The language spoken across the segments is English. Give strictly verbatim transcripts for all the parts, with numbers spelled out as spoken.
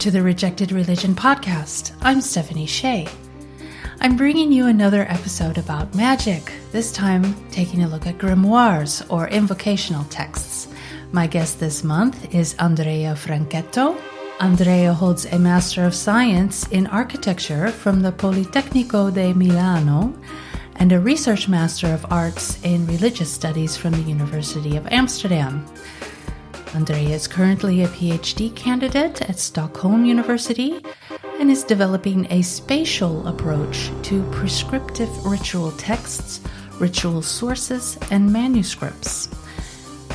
Welcome to the Rejected Religion Podcast. I'm Stephanie Shea. I'm bringing you another episode about magic, this time taking a look at grimoires or invocational texts. My guest this month is Andrea Franchetto. Andrea holds a Master of Science in Architecture from the Politecnico de Milano and a Research Master of Arts in Religious Studies from the University of Amsterdam. Andrea is currently a PhD candidate at Stockholm University and is developing a spatial approach to prescriptive ritual texts, ritual sources, and manuscripts.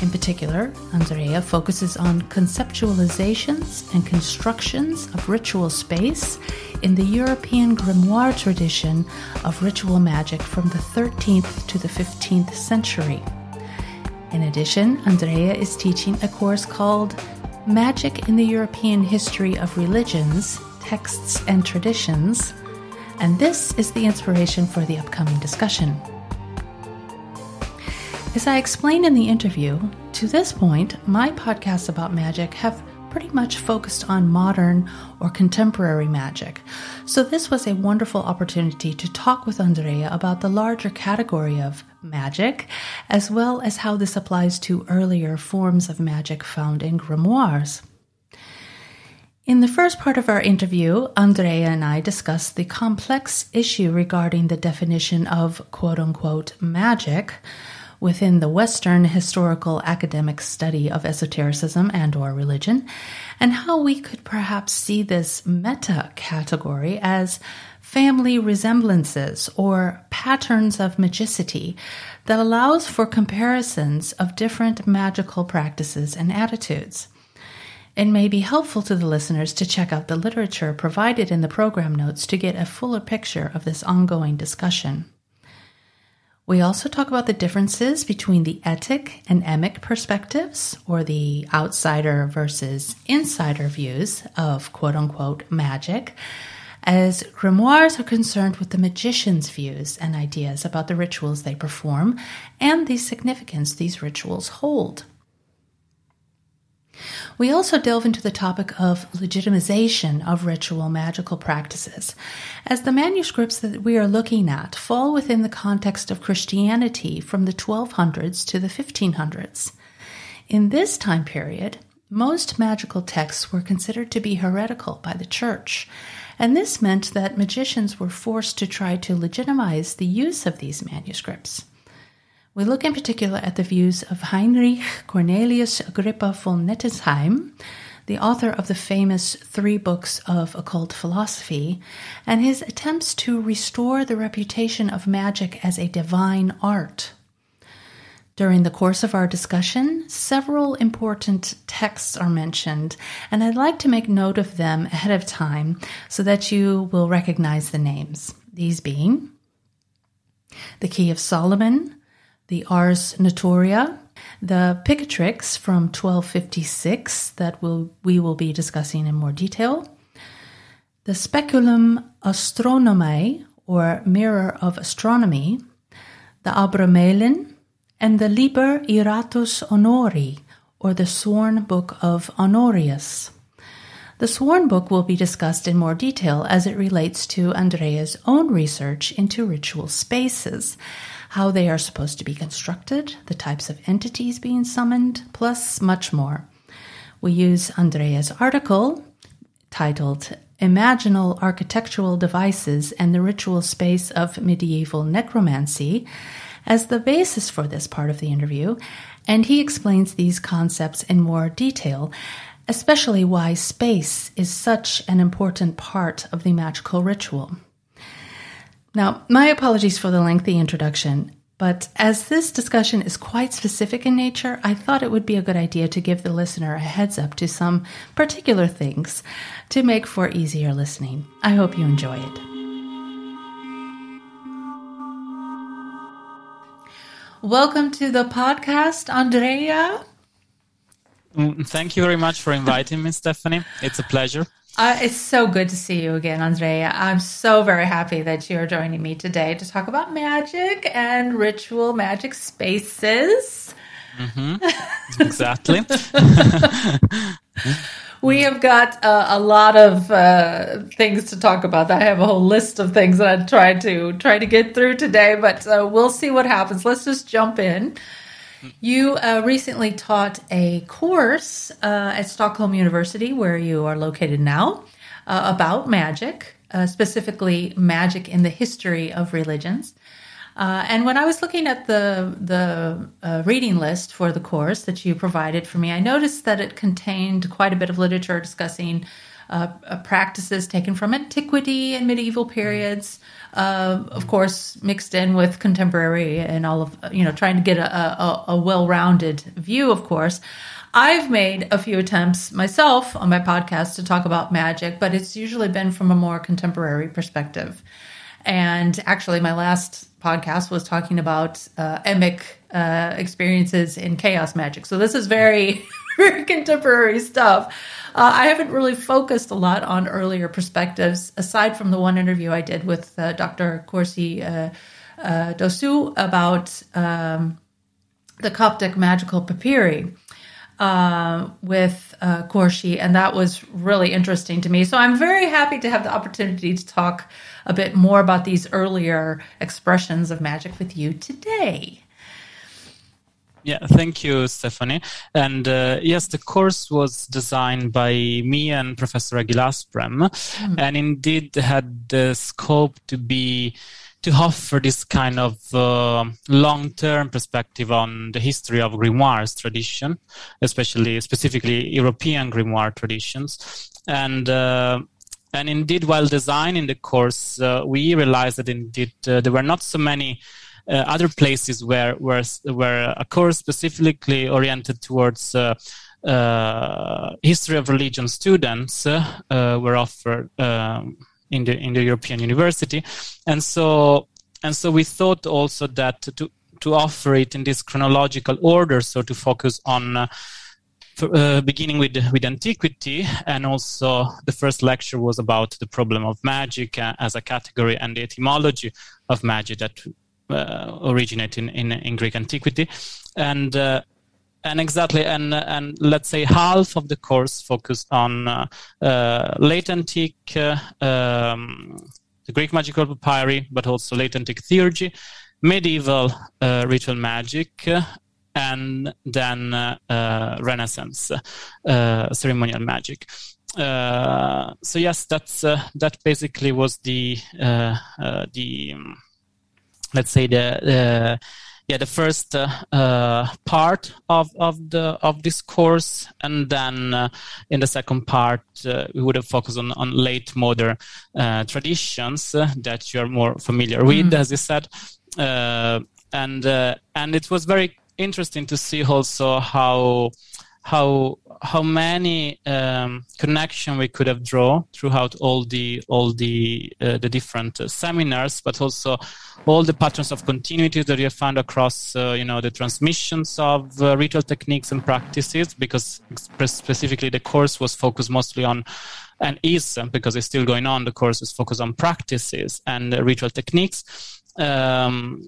In particular, Andrea focuses on conceptualizations and constructions of ritual space in the European grimoire tradition of ritual magic from the thirteenth to the fifteenth century. In addition, Andrea is teaching a course called Magic in the European History of Religions, Texts and Traditions, and this is the inspiration for the upcoming discussion. As I explained in the interview, to this point, my podcasts about magic have pretty much focused on modern or contemporary magic. So this was a wonderful opportunity to talk with Andrea about the larger category of magic, as well as how this applies to earlier forms of magic found in grimoires. In the first part of our interview, Andrea and I discussed the complex issue regarding the definition of quote-unquote magic within the Western historical academic study of esotericism and or religion, and how we could perhaps see this meta category as family resemblances or patterns of magicity that allows for comparisons of different magical practices and attitudes. It may be helpful to the listeners to check out the literature provided in the program notes to get a fuller picture of this ongoing discussion. We also talk about the differences between the etic and emic perspectives, or the outsider versus insider views of quote-unquote magic, as grimoires are concerned with the magician's views and ideas about the rituals they perform and the significance these rituals hold. We also delve into the topic of legitimization of ritual magical practices, as the manuscripts that we are looking at fall within the context of Christianity from the twelve hundreds to the fifteen hundreds. In this time period, most magical texts were considered to be heretical by the Church, and this meant that magicians were forced to try to legitimize the use of these manuscripts. We look in particular at the views of Heinrich Cornelius Agrippa von Nettesheim, the author of the famous Three Books of Occult Philosophy, and his attempts to restore the reputation of magic as a divine art. During the course of our discussion, several important texts are mentioned, and I'd like to make note of them ahead of time so that you will recognize the names, these being The Key of Solomon, The Ars Notoria, the Picatrix from twelve fifty-six that we'll, we will be discussing in more detail, the Speculum Astronomiae, or Mirror of Astronomy, the Abramelin, and the Liber Iuratus Honorii, or the Sworn Book of Honorius. The Sworn Book will be discussed in more detail as it relates to Andrea's own research into ritual spaces, how they are supposed to be constructed, the types of entities being summoned, plus much more. We use Andrea's article, titled Imaginal Architectural Devices and the Ritual Space of Medieval Necromancy, as the basis for this part of the interview, and he explains these concepts in more detail, especially why space is such an important part of the magical ritual. Now, my apologies for the lengthy introduction, but as this discussion is quite specific in nature, I thought it would be a good idea to give the listener a heads up to some particular things to make for easier listening. I hope you enjoy it. Welcome to the podcast, Andrea. Thank you very much for inviting me, Stephanie. It's a pleasure. Uh, it's so good to see you again, Andrea. I'm so very happy that you're joining me today to talk about magic and ritual magic spaces. Mm-hmm. Exactly. we have got uh, a lot of uh, things to talk about. I have a whole list of things that I tried to try to get through today, but uh, we'll see what happens. Let's just jump in. You uh, recently taught a course uh, at Stockholm University, where you are located now, uh, about magic, uh, specifically magic in the history of religions. Uh, and when I was looking at the the uh, reading list for the course that you provided for me, I noticed that it contained quite a bit of literature discussing uh, practices taken from antiquity and medieval periods, uh, of course, mixed in with contemporary and all of, you know, trying to get a, a, a well-rounded view, of course. I've made a few attempts myself on my podcast to talk about magic, but it's usually been from a more contemporary perspective. And actually, my last podcast was talking about uh, emic uh, experiences in chaos magic. So this is very, very contemporary stuff. Uh, I haven't really focused a lot on earlier perspectives, aside from the one interview I did with uh, Doctor Corsi uh, uh, Dosu about um, the Coptic magical papyri uh, with uh, Corsi, and that was really interesting to me. So I'm very happy to have the opportunity to talk a bit more about these earlier expressions of magic with you today. Yeah, thank you, Stephanie. And uh, yes, the course was designed by me and Professor Egil Asprem, mm. and indeed had the scope to be to offer this kind of uh, long-term perspective on the history of grimoires tradition, especially specifically European grimoire traditions, and. Uh, And indeed, while designing the course, uh, we realized that indeed uh, there were not so many uh, other places where, where where a course specifically oriented towards uh, uh, history of religion students uh, uh, were offered um, in the in the European university, and so and so we thought also that to to offer it in this chronological order, so to focus on. Uh, Uh, beginning with with antiquity, and also the first lecture was about the problem of magic uh, as a category and the etymology of magic that uh, originated in, in in Greek antiquity, and uh, and exactly and and let's say half of the course focused on uh, uh, late antique, uh, um, the Greek magical papyri, but also late antique theurgy, medieval uh, ritual magic. Uh, And then uh, uh, Renaissance uh, ceremonial magic. Uh, so yes, that's uh, that basically was the uh, uh, the um, let's say the uh, yeah the first uh, uh, part of of the of this course, and then uh, in the second part uh, we would have focused on on late modern uh, traditions uh, that you are more familiar with, mm. as you said, uh, and uh, and it was very. Interesting to see also how how how many um, connection we could have drawn throughout all the all the uh, the different uh, seminars, but also all the patterns of continuity that we have found across uh, you know the transmissions of uh, ritual techniques and practices, because specifically the course was focused mostly on. And is, because it's still going on, the course is focused on practices and uh, ritual techniques. Um,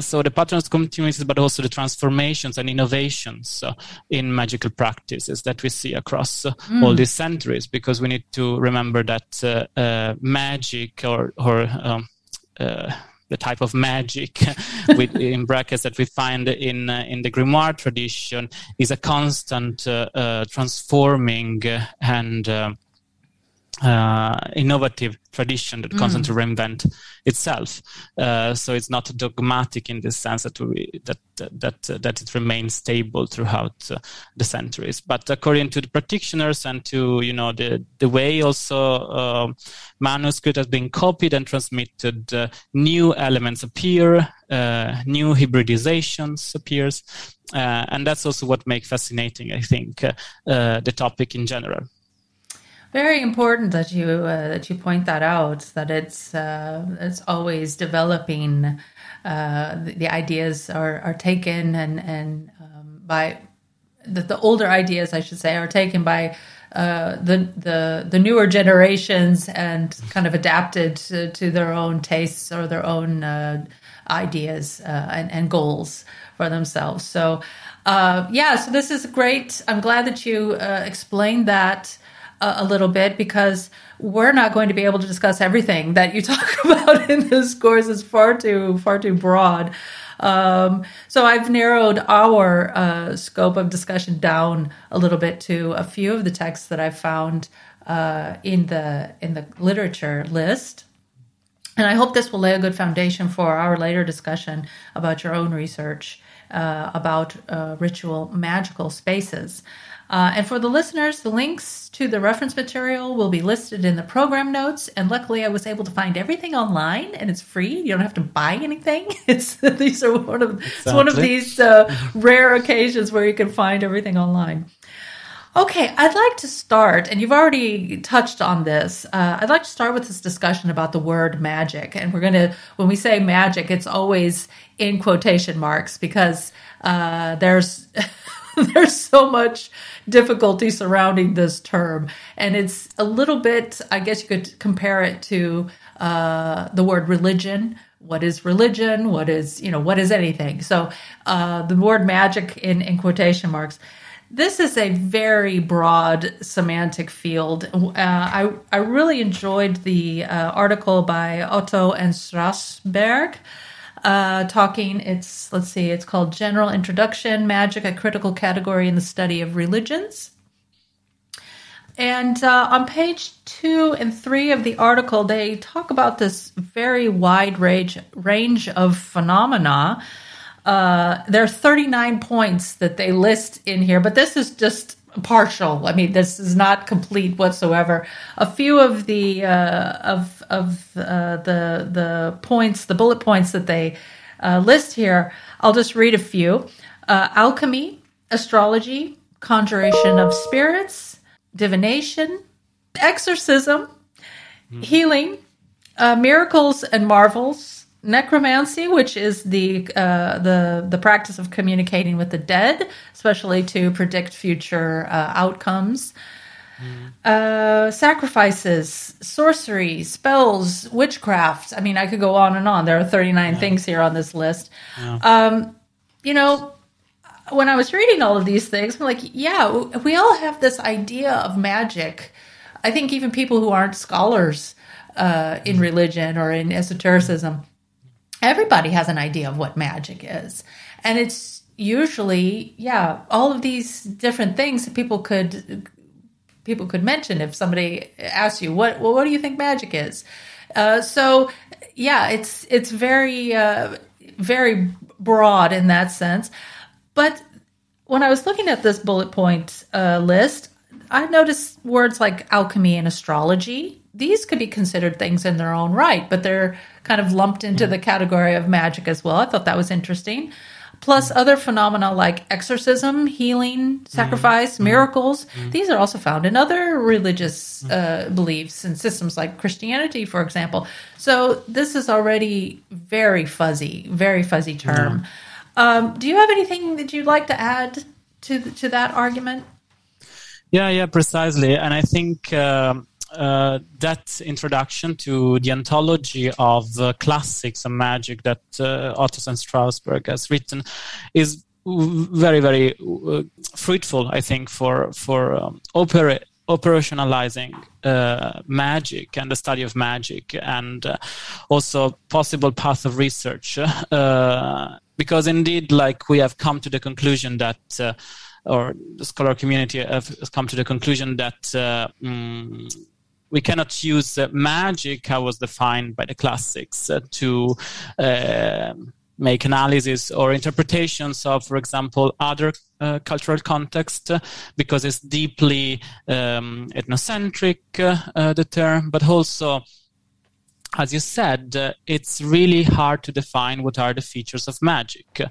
so the patterns, continuities, but also the transformations and innovations uh, in magical practices that we see across uh, mm. all these centuries, because we need to remember that uh, uh, magic or, or um, uh, the type of magic, with, in brackets, that we find in uh, in the grimoire tradition is a constant uh, uh, transforming and... Uh, Uh, innovative tradition that mm. constantly reinvent itself. Uh, so it's not dogmatic in the sense that we, that that uh, that it remains stable throughout uh, the centuries. But according to the practitioners and to you know the the way also uh, manuscript has been copied and transmitted, uh, new elements appear, uh, new hybridizations appears, uh, and that's also what makes fascinating, I think, uh, uh, the topic in general. Very important that you uh, that you point that out. That it's uh, it's always developing. Uh, the, the ideas are, are taken and and um, by the, the older ideas, I should say, are taken by uh, the the the newer generations and kind of adapted to, to their own tastes or their own uh, ideas uh, and, and goals for themselves. So uh, yeah, so this is great. I'm glad that you uh, explained that. a, a little bit, because we're not going to be able to discuss everything that you talk about in this course. It's far too, far too broad. Um, so I've narrowed our uh, scope of discussion down a little bit to a few of the texts that I found uh, in the in the literature list. And I hope this will lay a good foundation for our later discussion about your own research uh, about uh, ritual magical spaces. Uh, and for the listeners, the links to the reference material will be listed in the program notes. And luckily, I was able to find everything online, and it's free. You don't have to buy anything. It's these are one of exactly. It's one of these uh, rare occasions where you can find everything online. Okay, I'd like to start, and you've already touched on this, uh, I'd like to start with this discussion about the word magic. And we're going to, when we say magic, it's always in quotation marks, because uh, there's there's so much difficulty surrounding this term. And it's a little bit, I guess you could compare it to uh, the word religion. What is religion? What is, you know, what is anything? So uh, the word magic in, in quotation marks. This is a very broad semantic field. Uh, I I really enjoyed the uh, article by Otto and Stausberg uh, talking. It's let's see. It's called "General Introduction: Magic, a Critical Category in the Study of Religions." And uh, on page two and three of the article, they talk about this very wide range range of phenomena. Uh, there are thirty-nine points that they list in here, but this is just partial. I mean, this is not complete whatsoever. A few of the uh, of of uh, the the points, the bullet points that they uh, list here, I'll just read a few: uh, alchemy, astrology, conjuration of spirits, divination, exorcism, mm. healing, uh, miracles and marvels. Necromancy, which is the uh, the the practice of communicating with the dead, especially to predict future uh, outcomes. Mm. Uh, sacrifices, sorcery, spells, witchcraft. I mean, I could go on and on. There are thirty-nine yeah. things here on this list. Yeah. Um, you know, when I was reading all of these things, I'm like, yeah, we all have this idea of magic. I think even people who aren't scholars uh, in religion or in esotericism, everybody has an idea of what magic is. And it's usually, yeah, all of these different things that people could people could mention if somebody asks you, what well, what do you think magic is? Uh, so, yeah, it's it's very, uh, very broad in that sense. But when I was looking at this bullet point uh, list, I noticed words like alchemy and astrology. These could be considered things in their own right, but they're kind of lumped into the category of magic as well. I thought that was interesting. Plus other phenomena like exorcism, healing, sacrifice, mm-hmm. miracles. Mm-hmm. These are also found in other religious uh, beliefs and systems like Christianity, for example. So this is already very fuzzy, very fuzzy term. Mm-hmm. Um, do you have anything that you'd like to add to, to that argument? Yeah, yeah, precisely. And I think... Uh... Uh, that introduction to the anthology of uh, classics and magic that uh, Otto and Stausberg has written is w- very, very uh, fruitful, I think, for for um, opera- operationalizing uh, magic and the study of magic, and uh, also possible path of research. Uh, because indeed, like we have come to the conclusion that... Uh, or the scholar community has come to the conclusion that uh, um, we cannot use uh, magic, how was defined by the classics, uh, to uh, make analysis or interpretations of, for example, other uh, cultural context, uh, because it's deeply um, ethnocentric, uh, uh, the term, but also, as you said, uh, it's really hard to define what are the features of magic, uh,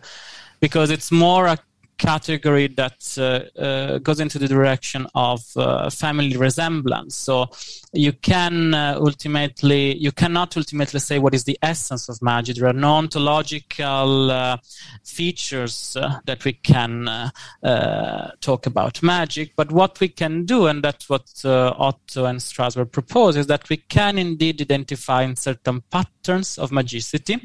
because it's more a category that uh, uh, goes into the direction of uh, family resemblance. So you can uh, ultimately, you cannot ultimately say what is the essence of magic. There are no ontological uh, features uh, that we can uh, uh, talk about magic. But what we can do, and that's what uh, Otto and Stausberg propose, is that we can indeed identify in certain patterns patterns of magicity.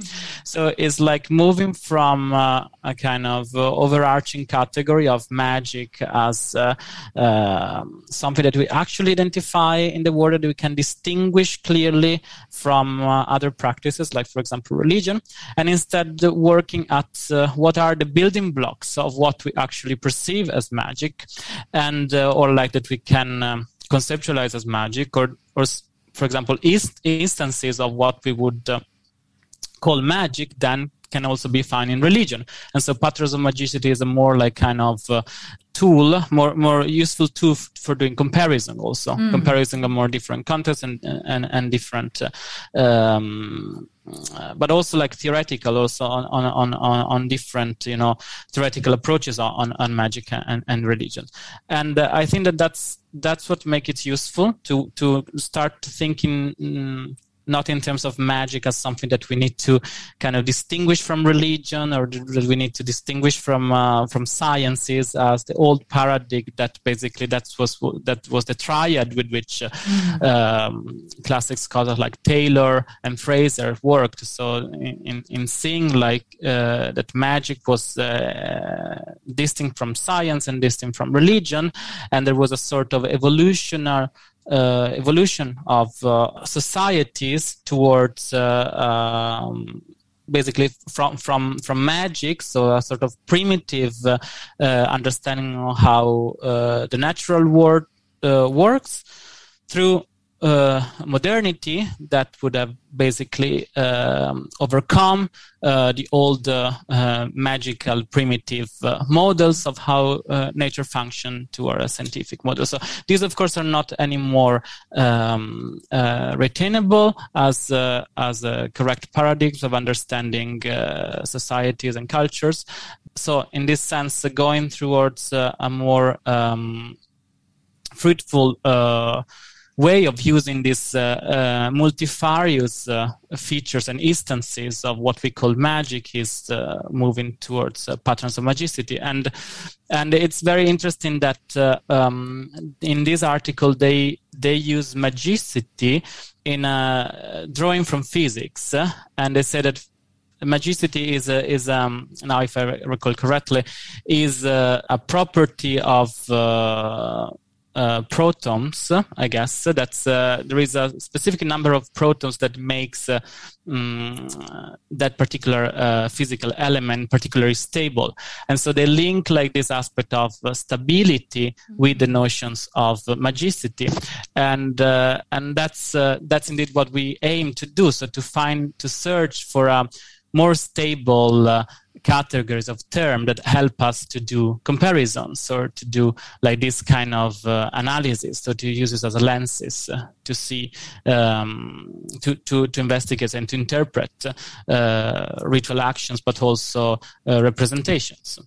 So it's like moving from uh, a kind of uh, overarching category of magic as uh, uh, something that we actually identify in the world, that we can distinguish clearly from uh, other practices, like, for example, religion, and instead working at uh, what are the building blocks of what we actually perceive as magic, and uh, or like that we can um, conceptualize as magic, or, or for example, ist- instances of what we would uh, call magic then can also be found in religion. And so patterns of magicity is a more like kind of uh, tool, more more useful tool f- for doing comparison also, mm. comparison of more different contexts and, and, and different, uh, um, uh, but also like theoretical, also on, on, on, on different, you know, theoretical approaches on, on magic and, and religion. And uh, I think that that's, that's what makes it useful to, to start thinking mm, not in terms of magic as something that we need to kind of distinguish from religion, or that we need to distinguish from uh, from sciences, as the old paradigm that basically that was that was the triad with which uh, mm-hmm. um, classic scholars like Taylor and Fraser worked. So in in seeing like uh, that magic was uh, distinct from science and distinct from religion, and there was a sort of evolutionary Uh, evolution of uh, societies towards uh, um, basically from from from magic, so a sort of primitive uh, uh, understanding of how uh, the natural world uh, works, through uh, modernity that would have basically um, overcome uh, the old uh, uh, magical primitive uh, models of how uh, nature functioned toward a scientific model. So these, of course, are not anymore um, uh, retainable as uh, as uh, correct paradigms of understanding uh, societies and cultures. So in this sense, uh, going towards uh, a more um, fruitful uh way of using these uh, uh, multifarious uh, features and instances of what we call magic is uh, moving towards uh, patterns of magicity. And and it's very interesting that uh, um, in this article they they use magicity in a drawing from physics, uh, and they say that magicity is a, is um now if I recall correctly is a, a property of uh, Uh, protons, I guess. So that's uh, there is a specific number of protons that makes uh, um, that particular uh, physical element particularly stable, and so they link like this aspect of uh, stability with the notions of uh, magicity, and uh, and that's uh, that's indeed what we aim to do. So to find to search for a more stable Uh, categories of term that help us to do comparisons, or to do like this kind of uh, analysis, so to use this as a lenses uh, to see, um, to, to, to investigate and to interpret uh, ritual actions, but also uh, representations.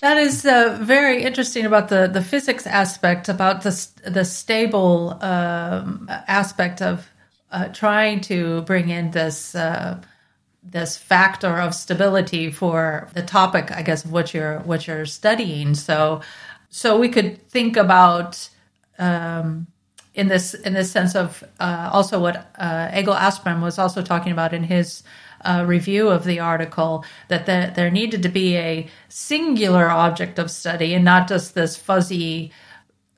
That is uh, very interesting about the, the physics aspect, about the, the stable um, aspect of uh, trying to bring in this uh this factor of stability for the topic, I guess, of what you're what you're studying. So, so we could think about um, in this in this sense of uh, also what uh, Egil Asprem was also talking about in his uh, review of the article, that the, there needed to be a singular object of study and not just this fuzzy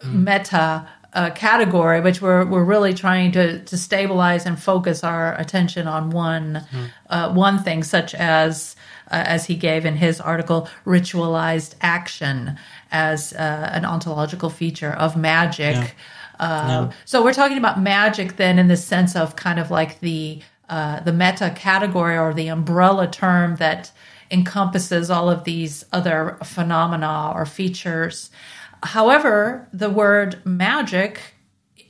mm. meta uh, category, which we're we're really trying to, to stabilize and focus our attention on one mm. uh, one thing, such as uh, as he gave in his article, ritualized action as uh, an ontological feature of magic. Yeah. Um, yeah. So we're talking about magic then in the sense of kind of like the uh, the meta category or the umbrella term that encompasses all of these other phenomena or features. However, the word magic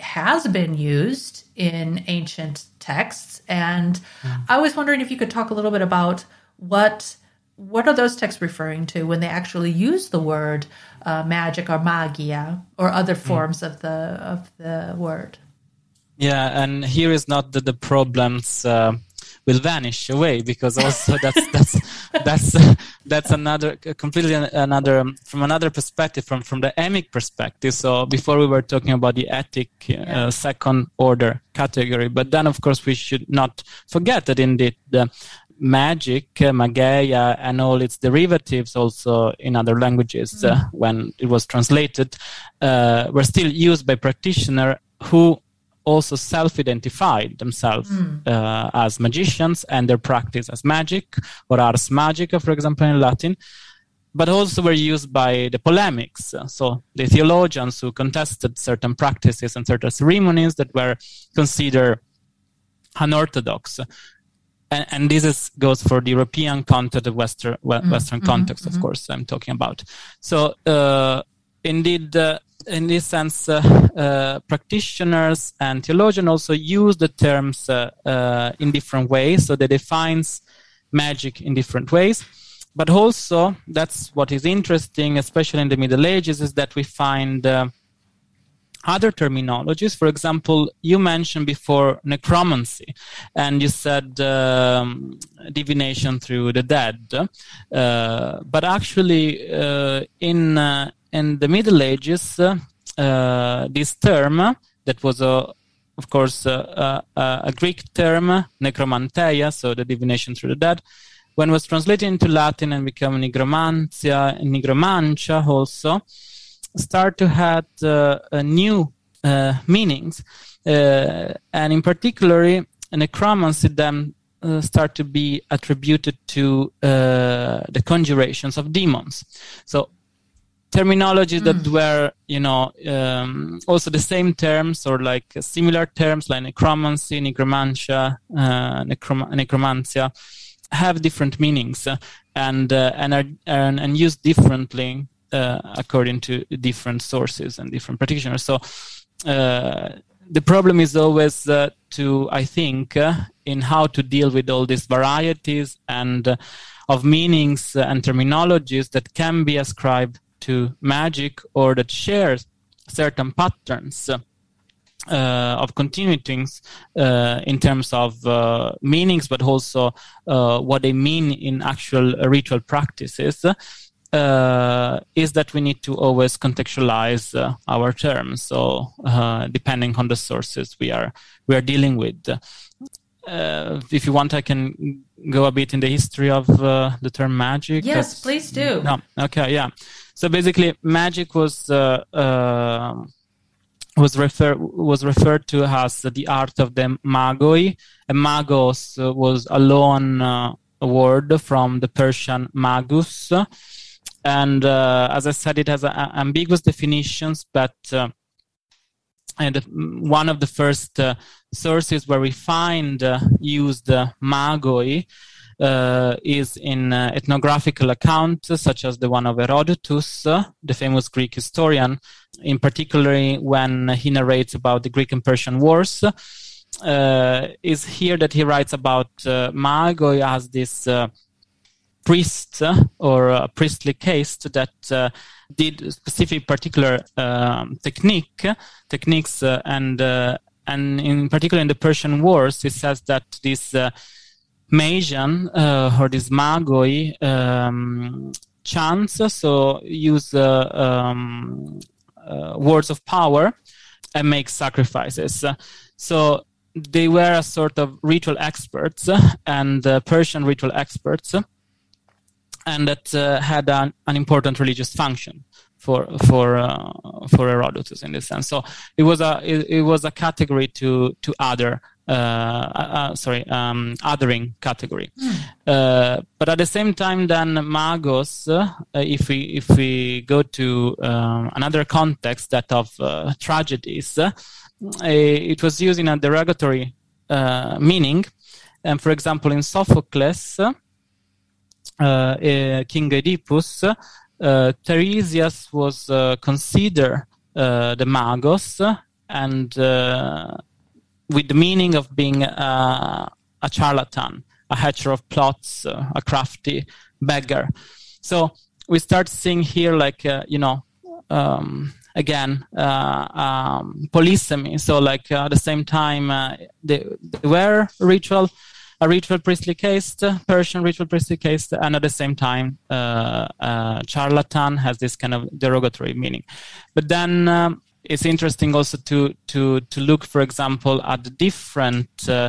has been used in ancient texts, and mm. I was wondering if you could talk a little bit about what what are those texts referring to when they actually use the word uh, magic or magia or other forms mm. of the of the word. Yeah, and here is not the, the problems uh, will vanish away, because also that's that's that's that's another completely another from another perspective, from from the emic perspective. So before we were talking about the ethic uh, yeah. second order category, but then of course we should not forget that indeed the magic, mageia, and all its derivatives, also in other languages, mm. uh, when it was translated, uh, were still used by practitioners who also self-identified themselves mm. uh, as magicians and their practice as magic, or ars magica, for example, in Latin, but also were used by the polemics. So the theologians who contested certain practices and certain ceremonies that were considered unorthodox. And, and this is, goes for the European context, the Western, Western mm-hmm. context, mm-hmm. of course, I'm talking about. So, uh, indeed, uh, in this sense, uh, uh, practitioners and theologians also use the terms uh, uh, in different ways. So they define magic in different ways. But also, that's what is interesting, especially in the Middle Ages, is that we find uh, other terminologies. For example, you mentioned before necromancy, and you said um, divination through the dead. Uh, but actually, uh, in uh, in the Middle Ages, uh, uh, this term that was a of course uh, uh, a Greek term, necromanteia, so the divination through the dead, when it was translated into Latin and became nigromancia, nigromancia also, start to have uh, uh, new uh, meanings, uh, and in particular, necromancy then uh, start to be attributed to uh, the conjurations of demons. So, terminology mm. that were, you know, um, also the same terms or like similar terms, like necromancy, necromancia, uh, necrom- necromancia, have different meanings and uh, and are and, and used differently. Uh, according to different sources and different practitioners. So uh, the problem is always uh, to, I think, uh, in how to deal with all these varieties and uh, of meanings and terminologies that can be ascribed to magic or that share certain patterns uh, of continuities uh, in terms of uh, meanings, but also uh, what they mean in actual uh, ritual practices. Uh, is that we need to always contextualize uh, our terms, so uh, depending on the sources we are we are dealing with. Uh, if you want, I can go a bit in the history of uh, the term magic. Yes, That's, please do. No, okay, yeah. So basically, magic was uh, uh, was referred was referred to as the art of the magoi, and magos was a loan uh, word from the Persian magus. And uh, as I said, it has a, a ambiguous definitions, but uh, and one of the first uh, sources where we find uh, used uh, magoi uh, is in uh, ethnographical accounts, uh, such as the one of Herodotus, uh, the famous Greek historian, in particular when he narrates about the Greek and Persian wars. Uh, is here that he writes about uh, magoi as this... Uh, priest uh, or a priestly caste that uh, did specific particular um, technique techniques uh, and uh, and in particular in the Persian wars it says that this uh, Magian uh, or this magoi um, chants, so use uh, um, uh, words of power and make sacrifices. So they were a sort of ritual experts and uh, Persian ritual experts. And that uh, had an, an important religious function for for uh, for Herodotus in this sense. So it was a it, it was a category to to other uh, uh, sorry um, othering category. Mm. Uh, but at the same time, then magos, uh, if we if we go to um, another context, that of uh, tragedies, uh, it was used in a derogatory uh, meaning, and for example in Sophocles. Uh, Uh, uh, King Oedipus, uh, Tiresias was uh, considered uh, the magos, and uh, with the meaning of being uh, a charlatan, a hatcher of plots, uh, a crafty beggar. So we start seeing here, like uh, you know, um, again uh, um, polysemy. So, like uh, at the same time, uh, they, they were ritual. a ritual priestly caste, Persian ritual priestly caste, and at the same time, uh, uh, charlatan has this kind of derogatory meaning. But then um, it's interesting also to to to look, for example, at the different uh,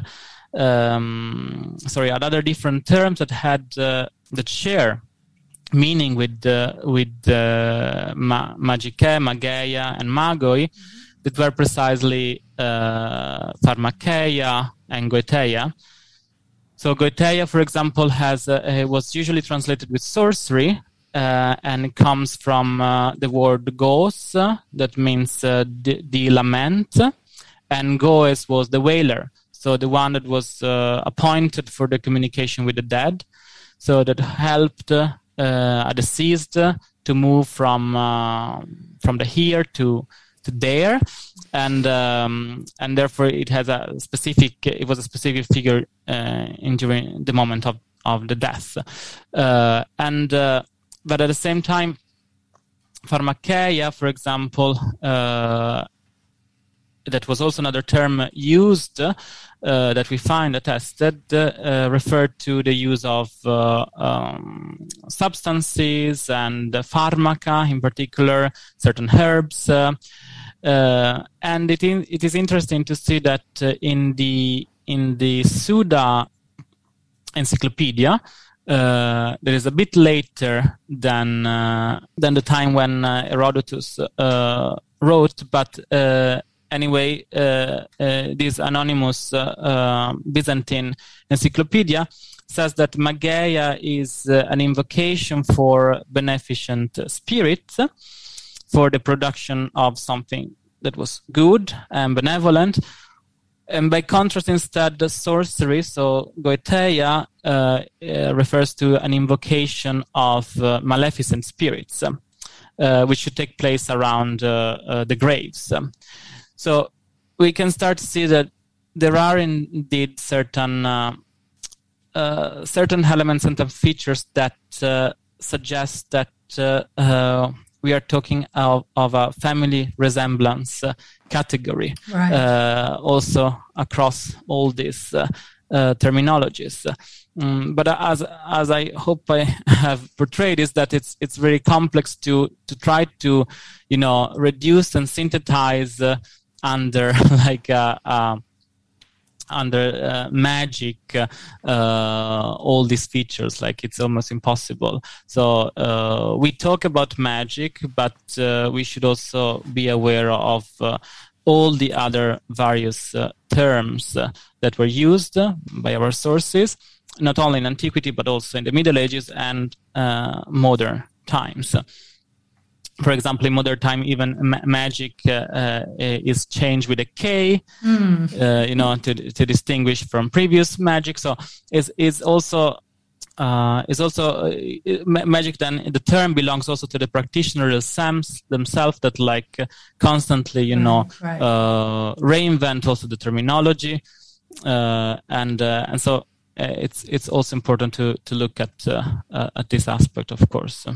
um, sorry at other different terms that had uh, that share meaning with uh, with uh, ma- magike, mageia, and magoi, mm-hmm. that were precisely uh, pharmakeia and goetheia. So goetheia, for example, has uh, was usually translated with sorcery. Uh, and it comes from uh, the word goes, uh, that means uh, the, the lament, and goes was the wailer, so the one that was uh, appointed for the communication with the dead, so that helped uh, a deceased to move from uh, from the here to to there, and um, and therefore it has a specific. It was a specific figure uh, in during the moment of of the death, uh, and. Uh, But at the same time, pharmakeia, for example, uh, that was also another term used uh, that we find attested, uh, referred to the use of uh, um, substances and pharmaca, in particular, certain herbs. Uh, uh, and it, in, it is interesting to see that uh, in the in the Suda encyclopedia, Uh, that is a bit later than uh, than the time when uh, Herodotus uh, wrote, but uh, anyway, uh, uh, this anonymous uh, uh, Byzantine encyclopedia says that Mageia is uh, an invocation for beneficent spirits, for the production of something that was good and benevolent. And by contrast, instead, the sorcery, so goetheia, uh, uh, refers to an invocation of uh, maleficent spirits, uh, which should take place around uh, uh, the graves. So we can start to see that there are indeed certain uh, uh, certain elements and features that uh, suggest that uh, uh, we are talking of, of a family resemblance uh, category, right. uh, also across all these uh, uh, terminologies. Um, but as as I hope I have portrayed, is that it's it's very complex to to try to, you know, reduce and synthesize uh, under like a. Uh, uh, under uh, magic uh, uh, all these features, like it's almost impossible. So uh, we talk about magic, but uh, we should also be aware of uh, all the other various uh, terms uh, that were used uh, by our sources, not only in antiquity, but also in the Middle Ages and uh, modern times. For example, in modern time, even ma- magic uh, uh, is changed with a K, mm. uh, you know, to to distinguish from previous magic. So it's it's also uh, it's also uh, magic. Then the term belongs also to the practitioners themselves that like constantly, you know, mm, right. uh, reinvent also the terminology, uh, and uh, and so it's it's also important to to look at uh, uh, at this aspect, of course.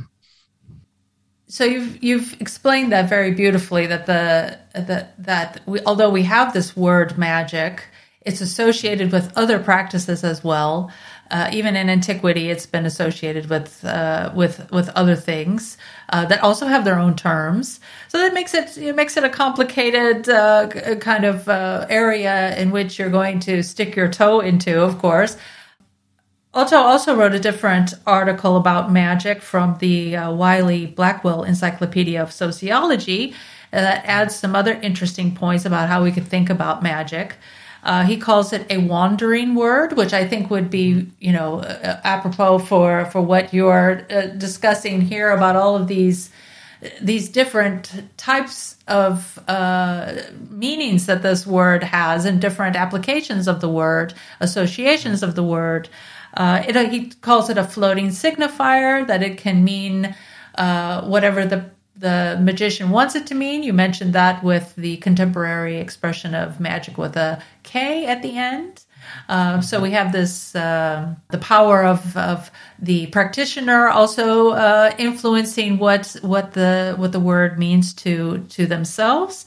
So you've you've explained that very beautifully, that the that that we, although we have this word magic, it's associated with other practices as well. Uh, even in antiquity, it's been associated with uh, with with other things uh, that also have their own terms. So that makes it, it makes it a complicated uh, kind of uh, area in which you're going to stick your toe into, of course. Otto also wrote a different article about magic from the uh, Wiley-Blackwell Encyclopedia of Sociology uh, that adds some other interesting points about how we could think about magic. Uh, he calls it a wandering word, which I think would be, you know, uh, apropos for, for what you're uh, discussing here about all of these these different types of uh, meanings that this word has and different applications of the word, associations of the word. Uh, it, he calls it a floating signifier, that it can mean uh, whatever the the magician wants it to mean. You mentioned that with the contemporary expression of magic with a K at the end. Uh, so we have this, uh, the power of, of the practitioner also uh, influencing what what the what the word means to to themselves.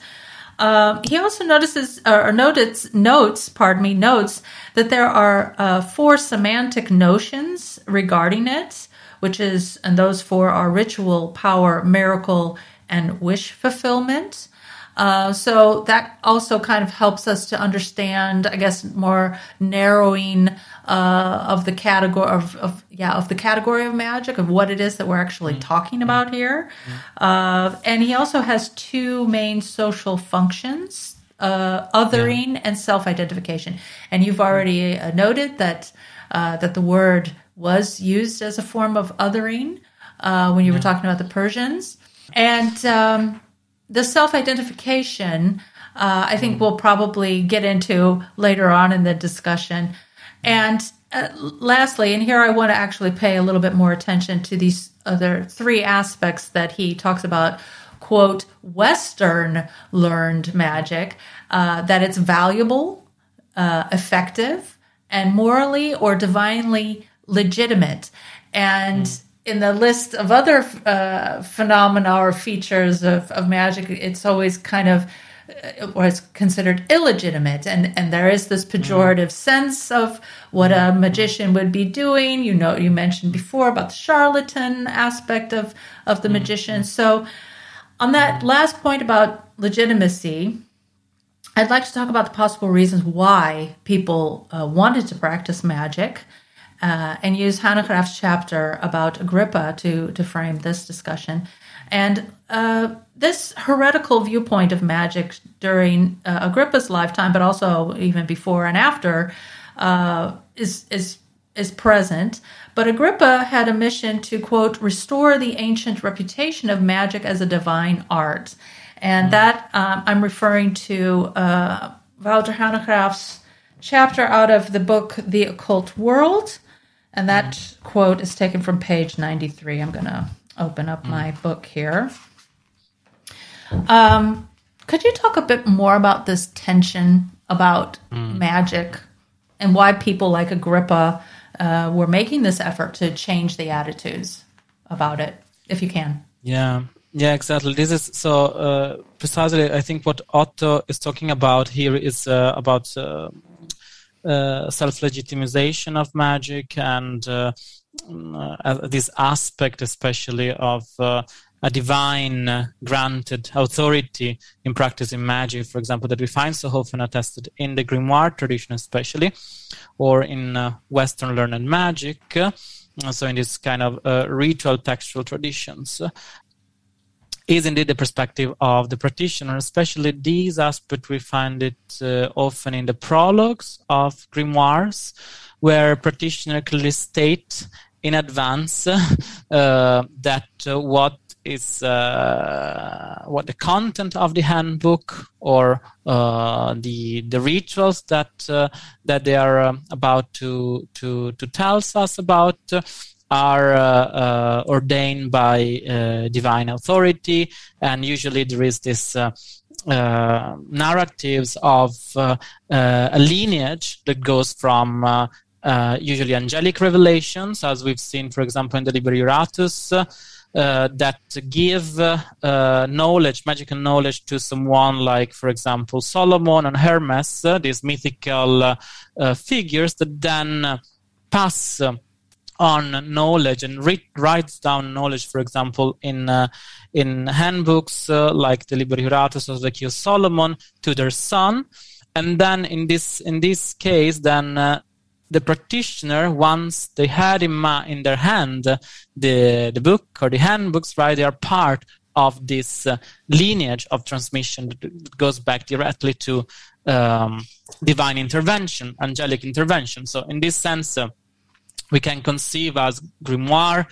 Uh, he also notices or notes notes, pardon me, notes that there are uh, four semantic notions regarding it, which is, and those four are ritual, power, miracle, and wish fulfillment. Uh, so that also kind of helps us to understand, I guess, more narrowing uh, of the category of, of yeah of the category of magic, of what it is that we're actually talking about here. Uh, and he also has two main social functions: uh, othering yeah. and self-identification. And you've already uh, noted that uh, that the word was used as a form of othering uh, when you yeah. were talking about the Persians, and. Um, The self-identification, uh, I think we'll probably get into later on in the discussion. And uh, lastly, and here I want to actually pay a little bit more attention to these other three aspects that he talks about, quote, Western learned magic, uh, that it's valuable, uh, effective, and morally or divinely legitimate. And mm. in the list of other uh, phenomena or features of, of magic, it's always kind of, or it's considered illegitimate. And, and there is this pejorative mm. sense of what a magician would be doing. You know, you mentioned before about the charlatan aspect of, of the mm. magician. So on that last point about legitimacy, I'd like to talk about the possible reasons why people uh, wanted to practice magic. Uh, and use Hannah Graf's chapter about Agrippa to, to frame this discussion. And uh, this heretical viewpoint of magic during uh, Agrippa's lifetime, but also even before and after, uh, is, is, is present. But Agrippa had a mission to, quote, restore the ancient reputation of magic as a divine art. And that um, I'm referring to uh, Wouter Hannah Graf's chapter out of the book The Occult World. And that mm. quote is taken from page ninety-three. I'm going to open up mm. my book here. Um, could you talk a bit more about this tension about mm. magic and why people like Agrippa uh, were making this effort to change the attitudes about it, if you can? Yeah, yeah, exactly. This is so uh, precisely, I think, what Otto is talking about here is uh, about... Uh, Uh, self-legitimization of magic and uh, uh, this aspect especially of uh, a divine granted authority in practicing magic, for example, that we find so often attested in the grimoire tradition especially, or in uh, Western learned magic, uh, so in this kind of uh, ritual textual traditions. Is indeed the perspective of the practitioner, especially these aspects we find it uh, often in the prologues of grimoires, where practitioners clearly state in advance uh, that uh, what is uh, what the content of the handbook or uh, the the rituals that uh, that they are um, about to to to tell us about. Uh, are uh, uh, ordained by uh, divine authority, and usually there is this uh, uh, narratives of uh, uh, a lineage that goes from uh, uh, usually angelic revelations, as we've seen, for example, in the Liber Iuratus, uh, uh, that give uh, uh, knowledge, magical knowledge to someone like, for example, Solomon and Hermes, uh, these mythical uh, uh, figures that then uh, pass uh, on knowledge and read, writes down knowledge, for example, in uh, in handbooks uh, like the Liber Iuratus or the Key of Solomon to their son, and then in this in this case, then uh, the practitioner, once they had in ma- in their hand uh, the the book or the handbooks, right, they are part of this uh, lineage of transmission that goes back directly to um, divine intervention, angelic intervention. So, in this sense. Uh, We can conceive as grimoire,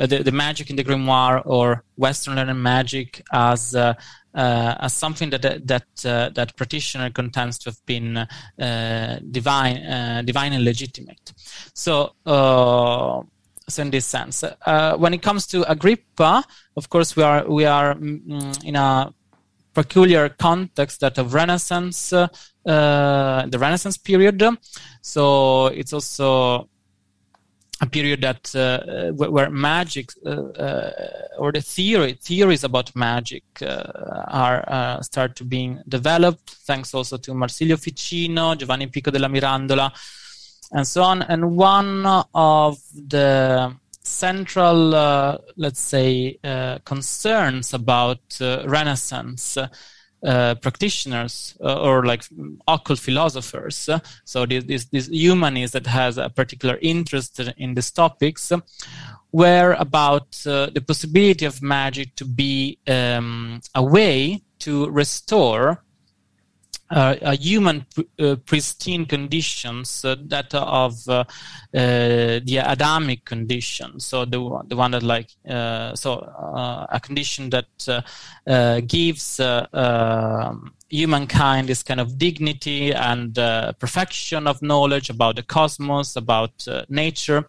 uh, the, the magic in the grimoire or Western learned magic as uh, uh, as something that that uh, that practitioner contends to have been uh, divine, uh, divine and legitimate. So, uh, so in this sense, uh, when it comes to Agrippa, of course, we are we are mm, in a peculiar context, that of Renaissance, uh, uh, the Renaissance period. So it's also a period that uh, where magic uh, uh, or the theory theories about magic uh, are uh, start to being developed, thanks also to Marsilio Ficino, Giovanni Pico della Mirandola, and so on. And one of the central, uh, let's say, uh, concerns about uh, Renaissance uh, Uh, practitioners uh, or like occult philosophers, so these these, these humanists that has a particular interest in these topics, were about uh, the possibility of magic to be um, a way to restore uh, a human pr- uh, pristine conditions uh, that of uh, uh, the Adamic condition, so the the one that like uh, so uh, a condition that uh, uh, gives uh, uh, humankind this kind of dignity and uh, perfection of knowledge about the cosmos, about uh, nature.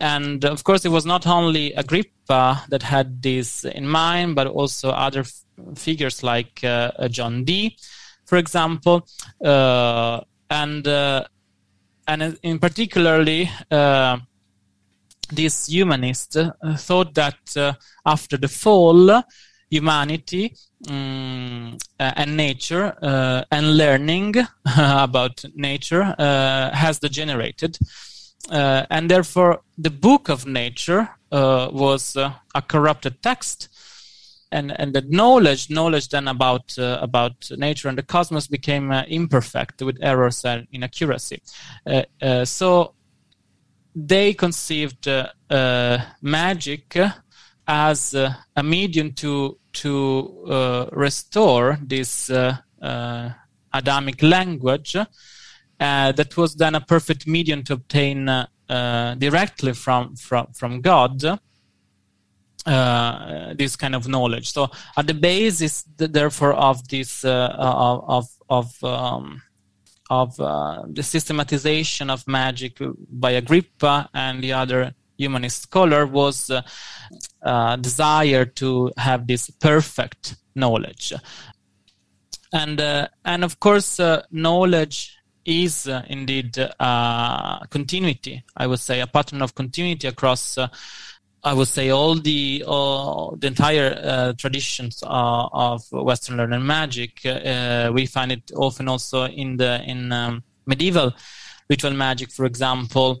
And of course, it was not only Agrippa that had this in mind, but also other f- figures like uh, John Dee, for example, uh, and uh, and in particularly uh, this humanist thought that uh, after the fall, humanity um, and nature uh, and learning about nature uh, has degenerated, uh, and therefore the book of nature uh, was uh, a corrupted text. And and the knowledge, knowledge then about uh, about nature and the cosmos became uh, imperfect with errors and inaccuracy. Uh, uh, so they conceived uh, uh, magic as uh, a medium to to uh, restore this uh, uh, Adamic language uh, that was then a perfect medium to obtain uh, uh, directly from from from God. Uh, this kind of knowledge. So at the basis, therefore, of this uh, of of um, of uh, the systematization of magic by Agrippa and the other humanist scholar was uh, uh, desire to have this perfect knowledge, and uh, and of course, uh, knowledge is uh, indeed uh, continuity. I would say a pattern of continuity across. Uh, I would say all the all the entire uh, traditions uh, of Western learned magic. Uh, we find it often also in the in um, medieval ritual magic, for example,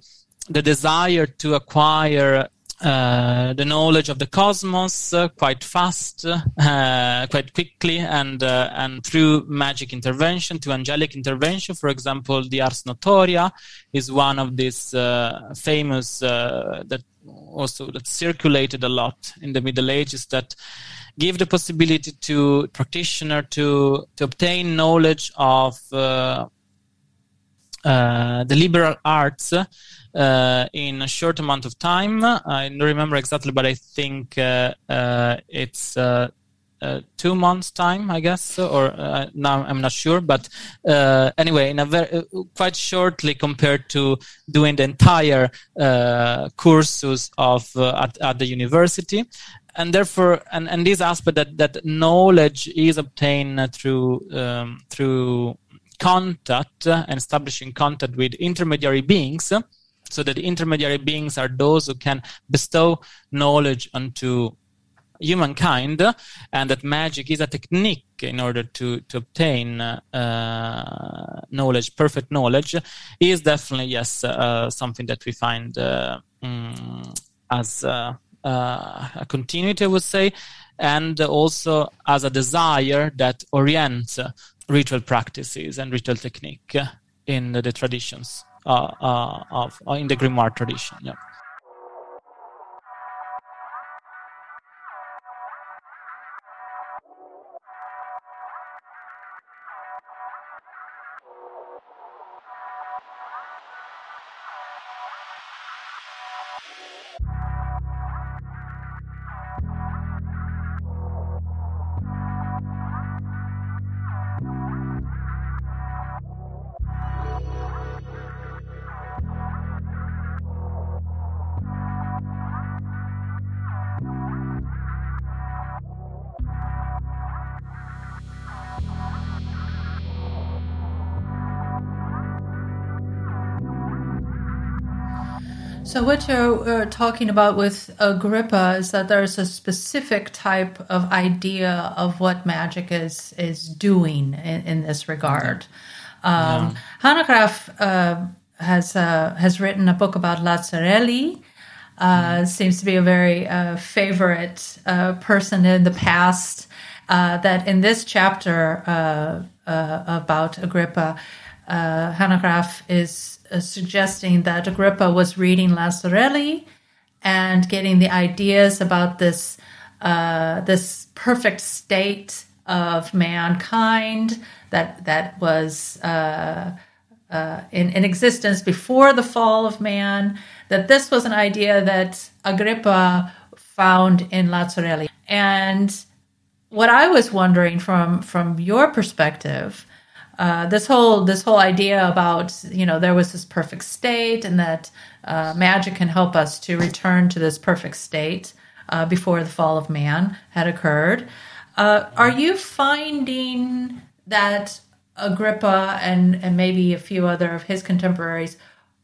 the desire to acquire uh, the knowledge of the cosmos uh, quite fast, uh, quite quickly, and uh, and through magic intervention, to angelic intervention. For example, the Ars Notoria is one of these uh, famous uh, that. Also that circulated a lot in the Middle Ages, that give the possibility to practitioner to, to obtain knowledge of uh, uh, the liberal arts uh, in a short amount of time. I don't remember exactly, but I think uh, uh, it's uh, uh, two months' time, I guess, or uh, now I'm not sure. But uh, anyway, in a very uh, quite shortly compared to doing the entire uh, courses of uh, at, at the university, and therefore, and, and this aspect that, that knowledge is obtained through um, through contact and establishing contact with intermediary beings, so that intermediary beings are those who can bestow knowledge onto humankind, and that magic is a technique in order to to obtain uh, knowledge, perfect knowledge, is definitely yes uh, something that we find uh, um, as uh, uh, a continuity, I would say, and also as a desire that orients ritual practices and ritual technique in the, the traditions uh, uh, of in the grimoire tradition. Yeah. So what you're uh, talking about with Agrippa is that there's a specific type of idea of what magic is is doing in, in this regard. Um, yeah. Hanegraaff uh, has uh, has written a book about Lazzarelli. Uh, mm. Seems to be a very uh, favorite uh, person in the past. Uh, that in this chapter uh, uh, about Agrippa, uh, Hanegraaff is uh, suggesting that Agrippa was reading Lazzarelli and getting the ideas about this uh, this perfect state of mankind that that was uh, uh, in, in existence before the fall of man. That this was an idea that Agrippa found in Lazzarelli. And what I was wondering from from your perspective, uh, this whole this whole idea about, you know, there was this perfect state and that uh, magic can help us to return to this perfect state uh, before the fall of man had occurred. Uh, are you finding that Agrippa and, and maybe a few other of his contemporaries,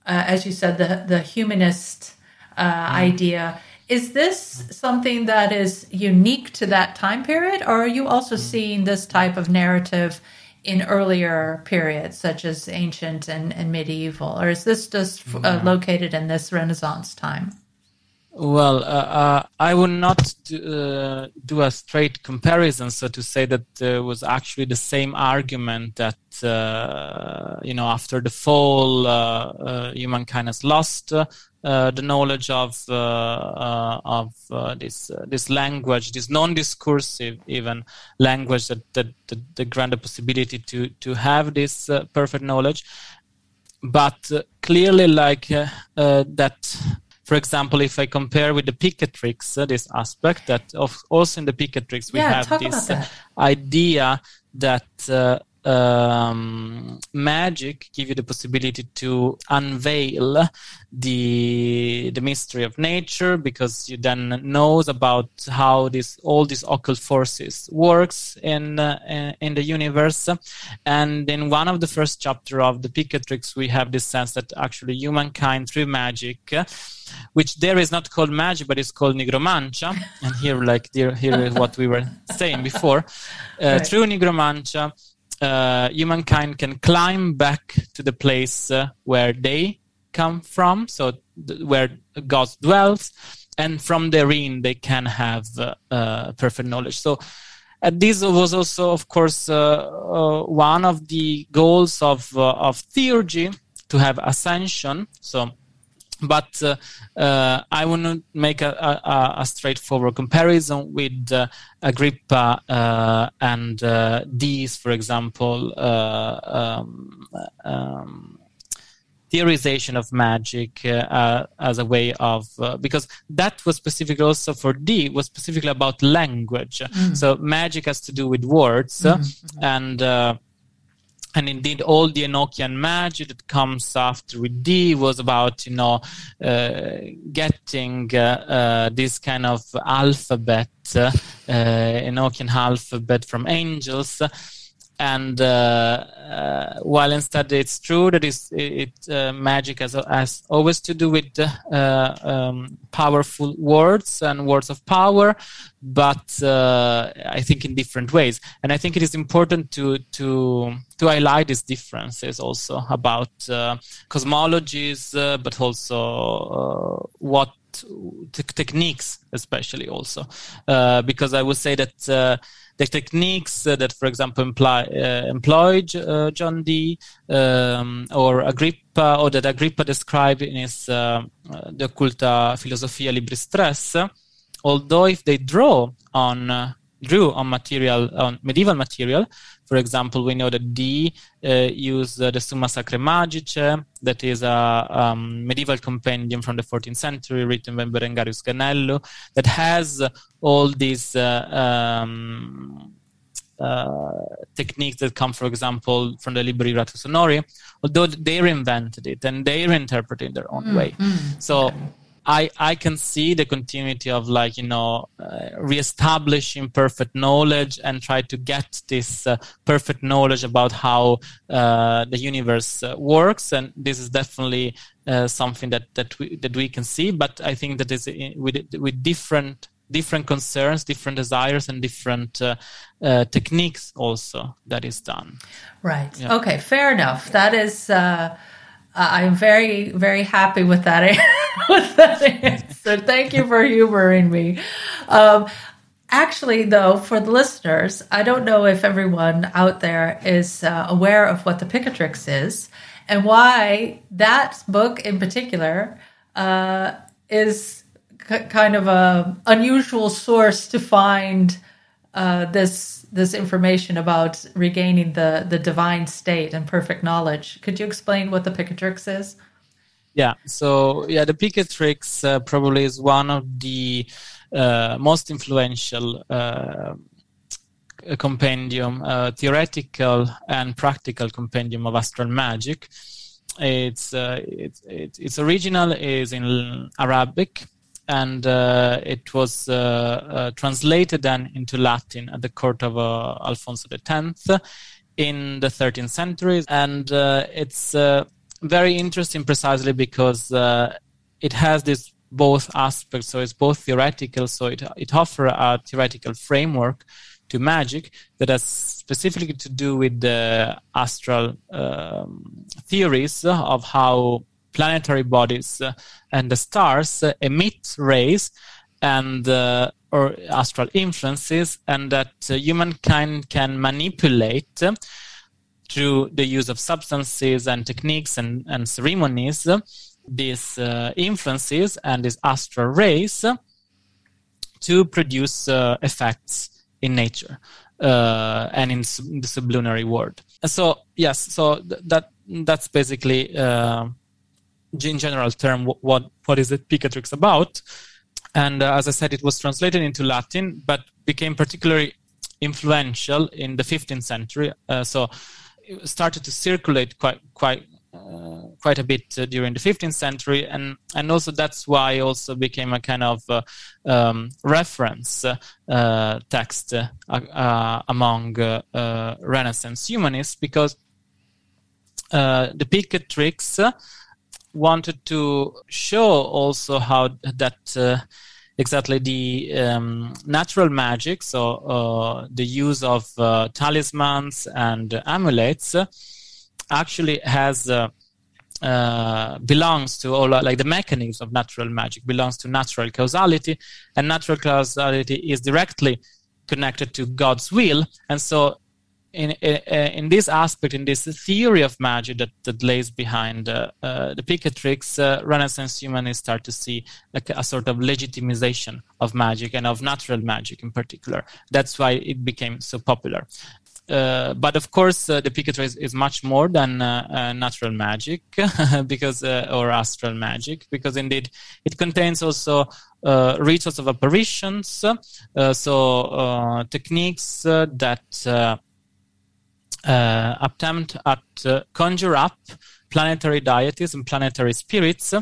uh, as you said, the, the humanist uh, idea, is this something that is unique to that time period, or are you also seeing this type of narrative in earlier periods, such as ancient and, and medieval, or is this just uh, located in this Renaissance time? Well, uh, uh, I would not do, uh, do a straight comparison, so to say that there was actually the same argument that, uh, you know, after the fall, uh, uh, humankind has lost Uh, Uh, the knowledge of uh, uh, of uh, this uh, this language, this non-discursive even language that that, that, that grant the possibility to to have this uh, perfect knowledge, but uh, clearly, like uh, uh, that. For example, if I compare with the Picatrix, uh, this aspect that of, also in the Picatrix we yeah, have this uh, idea that. Uh, Um, magic give you the possibility to unveil the the mystery of nature, because you then knows about how this all these occult forces works in uh, in the universe. And in one of the first chapter of the Picatrix, we have this sense that actually humankind through magic, which there is not called magic but it's called nigromancia. And here, like here, here is what we were saying before, uh, right. Through nigromancia, Uh, humankind can climb back to the place uh, where they come from, so th- where God dwells, and from therein they can have uh, uh, perfect knowledge. So uh, this was also, of course, uh, uh, one of the goals of uh, of theurgy, to have ascension. So, but uh, uh, I wouldn't make a, a, a straightforward comparison with uh, Agrippa uh, and uh, Dee's, for example, uh, um, um, theorization of magic uh, uh, as a way of uh, because that was specific also for Dee, was specifically about language. Mm. So magic has to do with words, mm-hmm. uh, and. Uh, And indeed, all the Enochian magic that comes after with D was about, you know, uh, getting uh, uh, this kind of alphabet, uh, uh, Enochian alphabet from angels. And uh, uh, while instead it's true that it's, it uh, magic has, has always to do with uh, um, powerful words and words of power, but uh, I think in different ways. And I think it is important to to to highlight these differences also about uh, cosmologies, uh, but also uh, what te- techniques, especially also, uh, because I would say that. Uh, The techniques that, for example, imply, uh, employed uh, John Dee um, or Agrippa, or that Agrippa described in his uh, De Occulta Philosophia Libri Tres, although if they draw on uh, drew on material on medieval material, for example, we know that Dee uh, used uh, the Summa Sacre Magice, that is a um, medieval compendium from the fourteenth century written by Berengarius Canello, that has all these uh, um, uh, techniques that come, for example, from the Libri Ratusonori, although they reinvented it and they reinterpreted it their own mm-hmm. way. So I, I can see the continuity of, like, you know, uh, reestablishing perfect knowledge and try to get this uh, perfect knowledge about how uh, the universe uh, works. And this is definitely uh, something that, that, we, that we can see. But I think that is with, with different different concerns, different desires, and different uh, uh, techniques also that is done. Right. Yeah. Okay, fair enough. That is... Uh... I'm very, very happy with that, with that answer. Thank you for humoring me. Um, actually, though, for the listeners, I don't know if everyone out there is uh, aware of what the Picatrix is and why that book in particular uh, is c- kind of an unusual source to find uh, this this information about regaining the, the divine state and perfect knowledge. Could you explain what the Picatrix is? Yeah, so yeah, the Picatrix uh, probably is one of the uh, most influential uh, compendium, uh, theoretical and practical compendium of astral magic. It's uh, it's, it's original is in Arabic, and uh, it was uh, uh, translated then into Latin at the court of uh, Alfonso X in the thirteenth century. And uh, it's uh, very interesting precisely because uh, it has this both aspects. So it's both theoretical, so it, it offers a theoretical framework to magic that has specifically to do with the astral um, theories of how planetary bodies uh, and the stars uh, emit rays and uh, or astral influences, and that uh, humankind can manipulate uh, through the use of substances and techniques and, and ceremonies uh, these uh, influences and these astral rays uh, to produce uh, effects in nature uh, and in, sub- in the sublunary world. So yes, so th- that that's basically. Uh, in general term, what what is the Picatrix about? And uh, as I said, it was translated into Latin, but became particularly influential in the fifteenth century. Uh, so it started to circulate quite quite uh, quite a bit uh, during the fifteenth century, and and also that's why it also became a kind of uh, um, reference uh, uh, text uh, uh, among uh, uh, Renaissance humanists, because uh, the Picatrix Uh, wanted to show also how that uh, exactly the um, natural magic, so uh, the use of uh, talismans and amulets, uh, actually has uh, uh, belongs to all uh, like the mechanisms of natural magic belongs to natural causality, and natural causality is directly connected to God's will, and so. In, in in this aspect, in this theory of magic that, that lays behind uh, uh, the Picatrix, uh, Renaissance humanists start to see like a sort of legitimization of magic and of natural magic in particular. That's why it became so popular. Uh, but of course, uh, the Picatrix is much more than uh, uh, natural magic, because uh, or astral magic, because indeed it contains also uh, rituals of apparitions, uh, so uh, techniques uh, that. Uh, Uh, attempt at uh, conjure up planetary deities and planetary spirits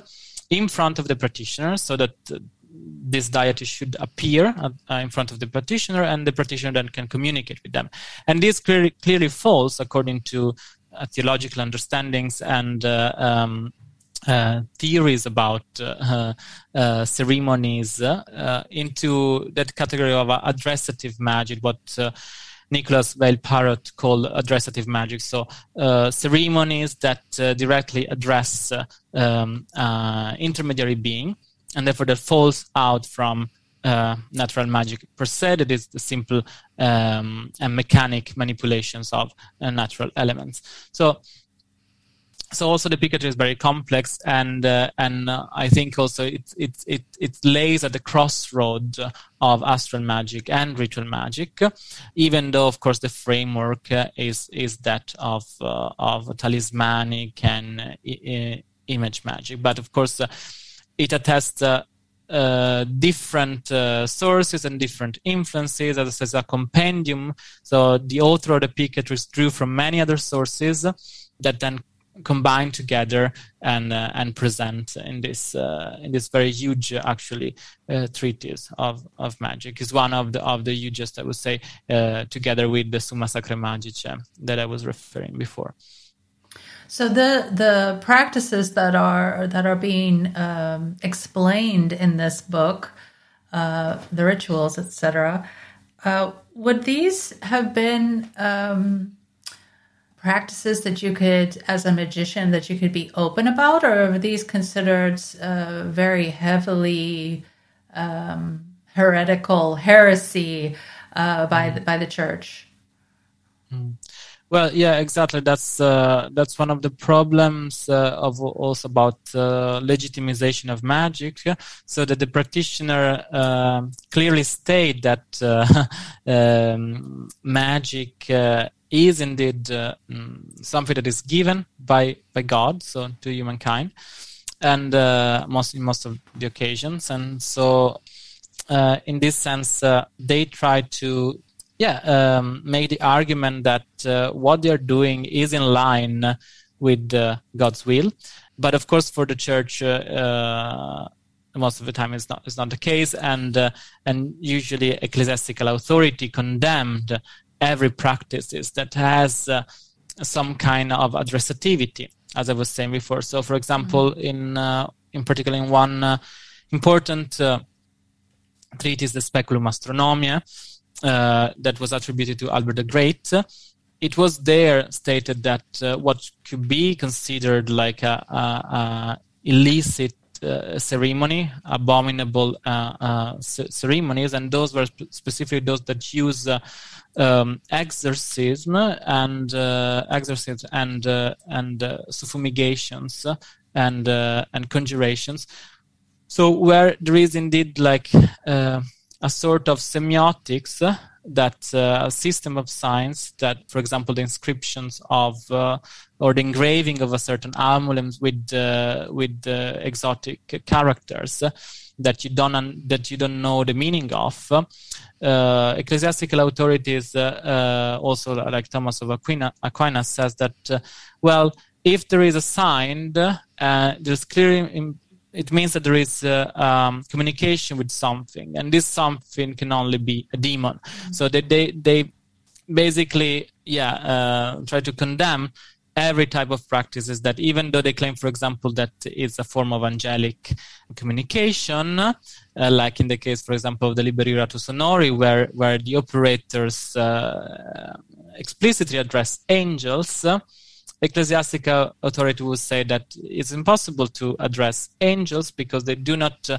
in front of the practitioner, so that uh, this deity should appear at, uh, in front of the practitioner, and the practitioner then can communicate with them. And this clearly, clearly falls, according to uh, theological understandings and uh, um, uh, theories about uh, uh, ceremonies, uh, uh, into that category of uh, addressative magic, what uh, Nicolas Weill-Parot called addressative magic, so uh, ceremonies that uh, directly address uh, um, uh, intermediary being, and therefore that falls out from uh, natural magic per se, that is the simple um, and mechanic manipulations of uh, natural elements. So so also the Picatrix is very complex, and uh, and uh, I think also it it it it lays at the crossroad of astral magic and ritual magic, even though of course the framework uh, is is that of uh, of talismanic and uh, I- image magic. But of course uh, it attests uh, uh, different uh, sources and different influences, as as a compendium. So the author of the Picatrix drew from many other sources that then combine together and uh, and present in this uh, in this very huge uh, actually uh, treatise of, of magic. Is one of the of the hugest, I would say, uh, together with the Summa Sacre Magice that I was referring before. So the the practices that are that are being um, explained in this book, uh, the rituals, et cetera, uh, would these have been um, practices that you could, as a magician, that you could be open about, or are these considered uh, very heavily um, heretical, heresy uh, by the, by the church? Mm. Well, yeah, exactly. That's uh, that's one of the problems uh, of also about uh, legitimization of magic, yeah? So that the practitioner uh, clearly state that uh, um, magic uh, is indeed uh, something that is given by by God, so to humankind, and uh, most in most of the occasions, and so uh, in this sense, uh, they try to. Yeah, um, make the argument that uh, what they are doing is in line with uh, God's will, but of course, for the church, uh, uh, most of the time, it's not it's not the case, and uh, and usually, ecclesiastical authority condemned every practices that has uh, some kind of addressativity, as I was saying before. So, for example, mm-hmm. in uh, in particular, in one uh, important uh, treatise, the Speculum Astronomiae. Uh, that was attributed to Albert the Great, it was there stated that uh, what could be considered like a, a, a illicit uh, ceremony, abominable uh, uh, c- ceremonies, and those were sp- specifically those that use uh, um, exorcism and uh, exorcism and uh, and uh, suffumigations and uh, and conjurations. So where there is indeed like. Uh, a sort of semiotics uh, that uh, a system of signs that, for example, the inscriptions of uh, or the engraving of a certain emblems with uh, with uh, exotic characters uh, that you don't un- that you don't know the meaning of. Uh, ecclesiastical authorities, uh, uh, also like Thomas of Aquina, Aquinas, says that uh, well, if there is a sign, uh, there's clearly. In- It means that there is uh, um, communication with something, and this something can only be a demon. Mm-hmm. So they, they they basically yeah uh, try to condemn every type of practices that, even though they claim, for example, that it's a form of angelic communication, uh, like in the case, for example, of the Liber Iuratus Honorii, where where the operators uh, explicitly address angels. Uh, Ecclesiastical authority will say that it's impossible to address angels because they do not, uh,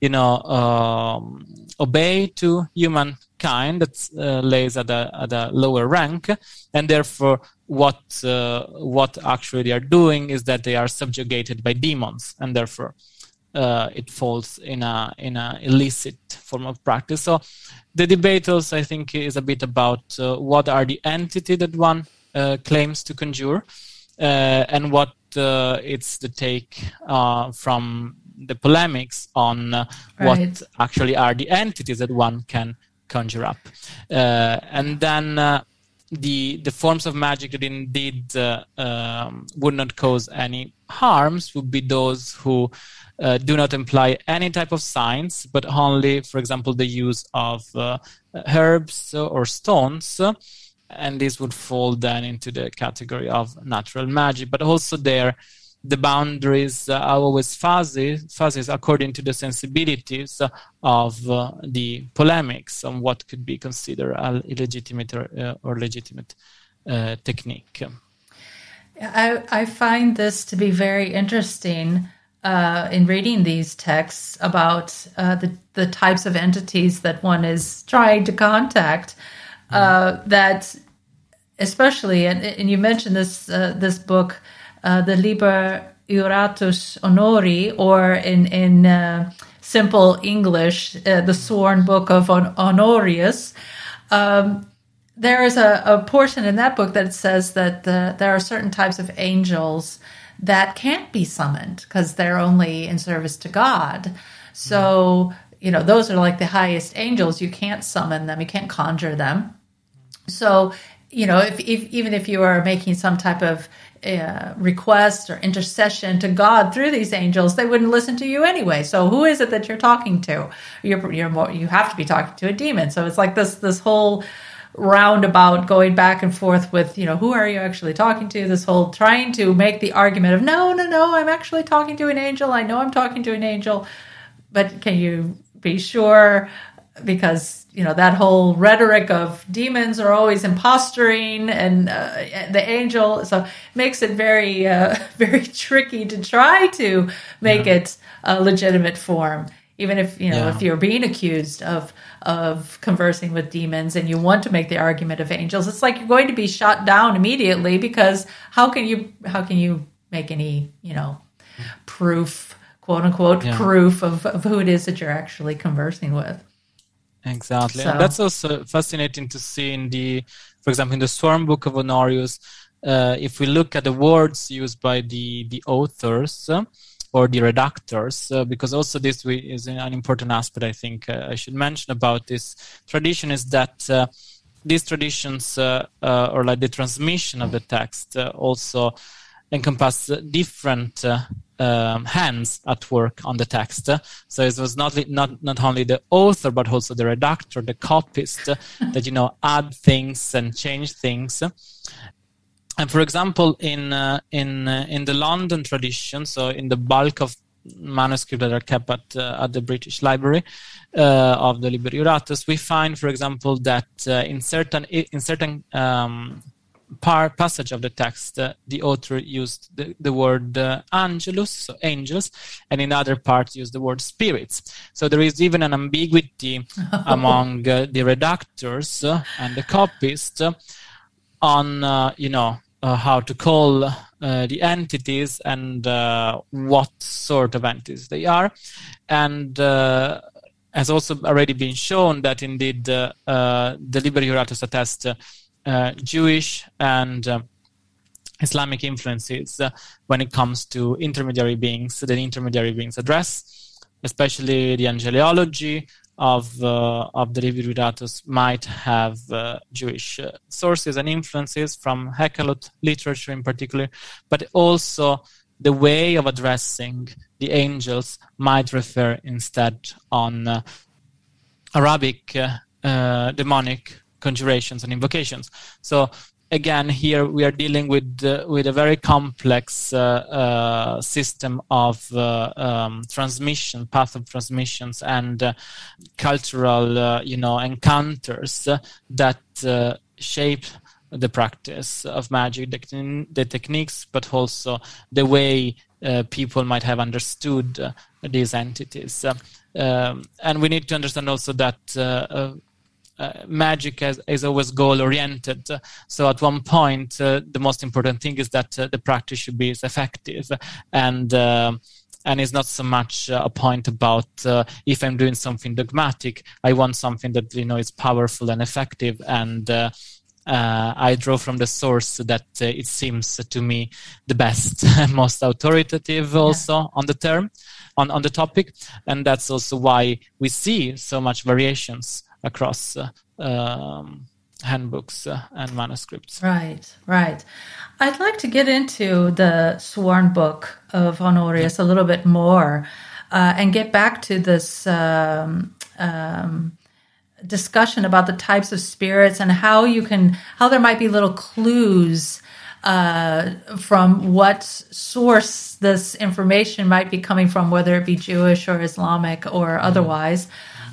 you know, um, obey to humankind that uh, lays at a, at a lower rank, and therefore what uh, what actually they are doing is that they are subjugated by demons, and therefore uh, it falls in a in a illicit form of practice. So the debate also, I think, is a bit about uh, what are the entity that one. Uh, claims to conjure, uh, and what uh, it's the take uh, from the polemics on uh, right. what actually are the entities that one can conjure up, uh, and then uh, the the forms of magic that indeed uh, um, would not cause any harms would be those who uh, do not imply any type of signs, but only, for example, the use of uh, herbs or stones. And this would fall then into the category of natural magic. But also there, the boundaries are always fuzzy, fuzzy according to the sensibilities of uh, the polemics on what could be considered an illegitimate or, uh, or legitimate uh, technique. I, I find this to be very interesting uh, in reading these texts about uh, the, the types of entities that one is trying to contact. Uh, that especially, and, and you mentioned this uh, this book, uh, the Liber Iuratus Honorii, or in in uh, simple English, uh, the Sworn Book of Honorius. Um, there is a, a portion in that book that says that the, there are certain types of angels that can't be summoned because they're only in service to God. So. Mm. You know, those are like the highest angels. You can't summon them. You can't conjure them. So, you know, if, if even if you are making some type of uh, request or intercession to God through these angels, they wouldn't listen to you anyway. So who is it that you're talking to? You're, you're more, you have to be talking to a demon. So it's like this this whole roundabout going back and forth with, you know, who are you actually talking to? This whole trying to make the argument of, no, no, no, I'm actually talking to an angel. I know I'm talking to an angel. But can you be sure? Because, you know, that whole rhetoric of demons are always impostering and uh, the angel, so makes it very, uh, very tricky to try to make yeah. it a legitimate form. Even if, you know, yeah. if you're being accused of of conversing with demons and you want to make the argument of angels, it's like you're going to be shot down immediately, because how can you how can you make any, you know, proof, quote unquote, yeah. proof of, of who it is that you're actually conversing with. Exactly. So. And that's also fascinating to see in the, for example, in the Sworn Book of Honorius, uh, if we look at the words used by the, the authors uh, or the redactors, uh, because also this we, is an important aspect I think uh, I should mention about this tradition, is that uh, these traditions uh, uh, or like the transmission of the text uh, also encompass different uh, Um, hands at work on the text, so it was not not not only the author but also the redactor, the copyist, that you know add things and change things. And for example, in uh, in uh, in the London tradition, so in the bulk of manuscripts that are kept at uh, at the British Library uh, of the Liber Iuratus, we find, for example, that uh, in certain in certain um, part passage of the text, uh, the author used the, the word uh, angelus, so angels, and in other parts used the word spirits. So there is even an ambiguity among uh, the redactors uh, and the copyists uh, on, uh, you know, uh, how to call uh, the entities and uh, what sort of entities they are. And uh, has also already been shown that indeed uh, uh, the Liber Iuratus attests uh, Uh, Jewish and uh, Islamic influences uh, when it comes to intermediary beings, the intermediary beings address, especially the angeliology of uh, of the Liber Iuratus might have uh, Jewish uh, sources and influences from Heckelot literature in particular, but also the way of addressing the angels might refer instead on uh, Arabic uh, uh, demonic conjurations and invocations. So again, here we are dealing with uh, with a very complex uh, uh, system of uh, um, transmission, path of transmissions, and uh, cultural, uh, you know, encounters uh, that uh, shape the practice of magic, the, the techniques, but also the way uh, people might have understood uh, these entities. Uh, um, and we need to understand also that. Uh, uh, Uh, magic is, is always goal-oriented. So at one point, uh, the most important thing is that uh, the practice should be effective, and uh, and it's not so much uh, a point about uh, if I'm doing something dogmatic. I want something that, you know, is powerful and effective, and uh, uh, I draw from the source that uh, it seems to me the best, most authoritative also yeah. on the term, on, on the topic. And that's also why we see so much variations across uh, um, handbooks uh, and manuscripts. Right, right. I'd like to get into the Sworn Book of Honorius a little bit more uh, and get back to this um, um, discussion about the types of spirits and how you can, how there might be little clues uh, from what source this information might be coming from, whether it be Jewish or Islamic or otherwise.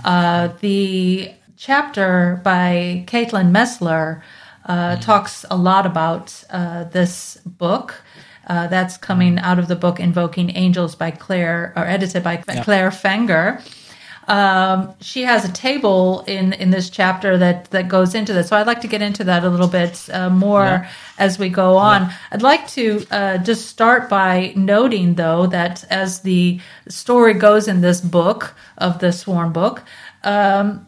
Uh, the chapter by Katelyn Mesler uh, talks a lot about uh, this book. Uh, that's coming out of the book Invoking Angels by Claire, or edited by yeah. Claire Fenger. Um, she has a table in, in this chapter that, that goes into this. So I'd like to get into that a little bit uh, more yeah. as we go on. Yeah. I'd like to uh, just start by noting, though, that as the story goes in this book of the Sworn Book, um,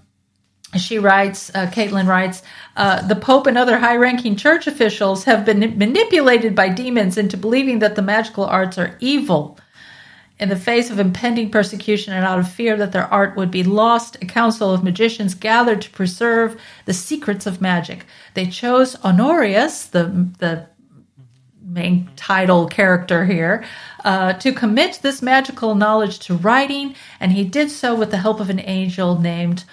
she writes, uh, Katelyn writes, uh, the Pope and other high-ranking church officials have been manipulated by demons into believing that the magical arts are evil. In the face of impending persecution and out of fear that their art would be lost, a council of magicians gathered to preserve the secrets of magic. They chose Honorius, the the main title character here, uh, to commit this magical knowledge to writing, and he did so with the help of an angel named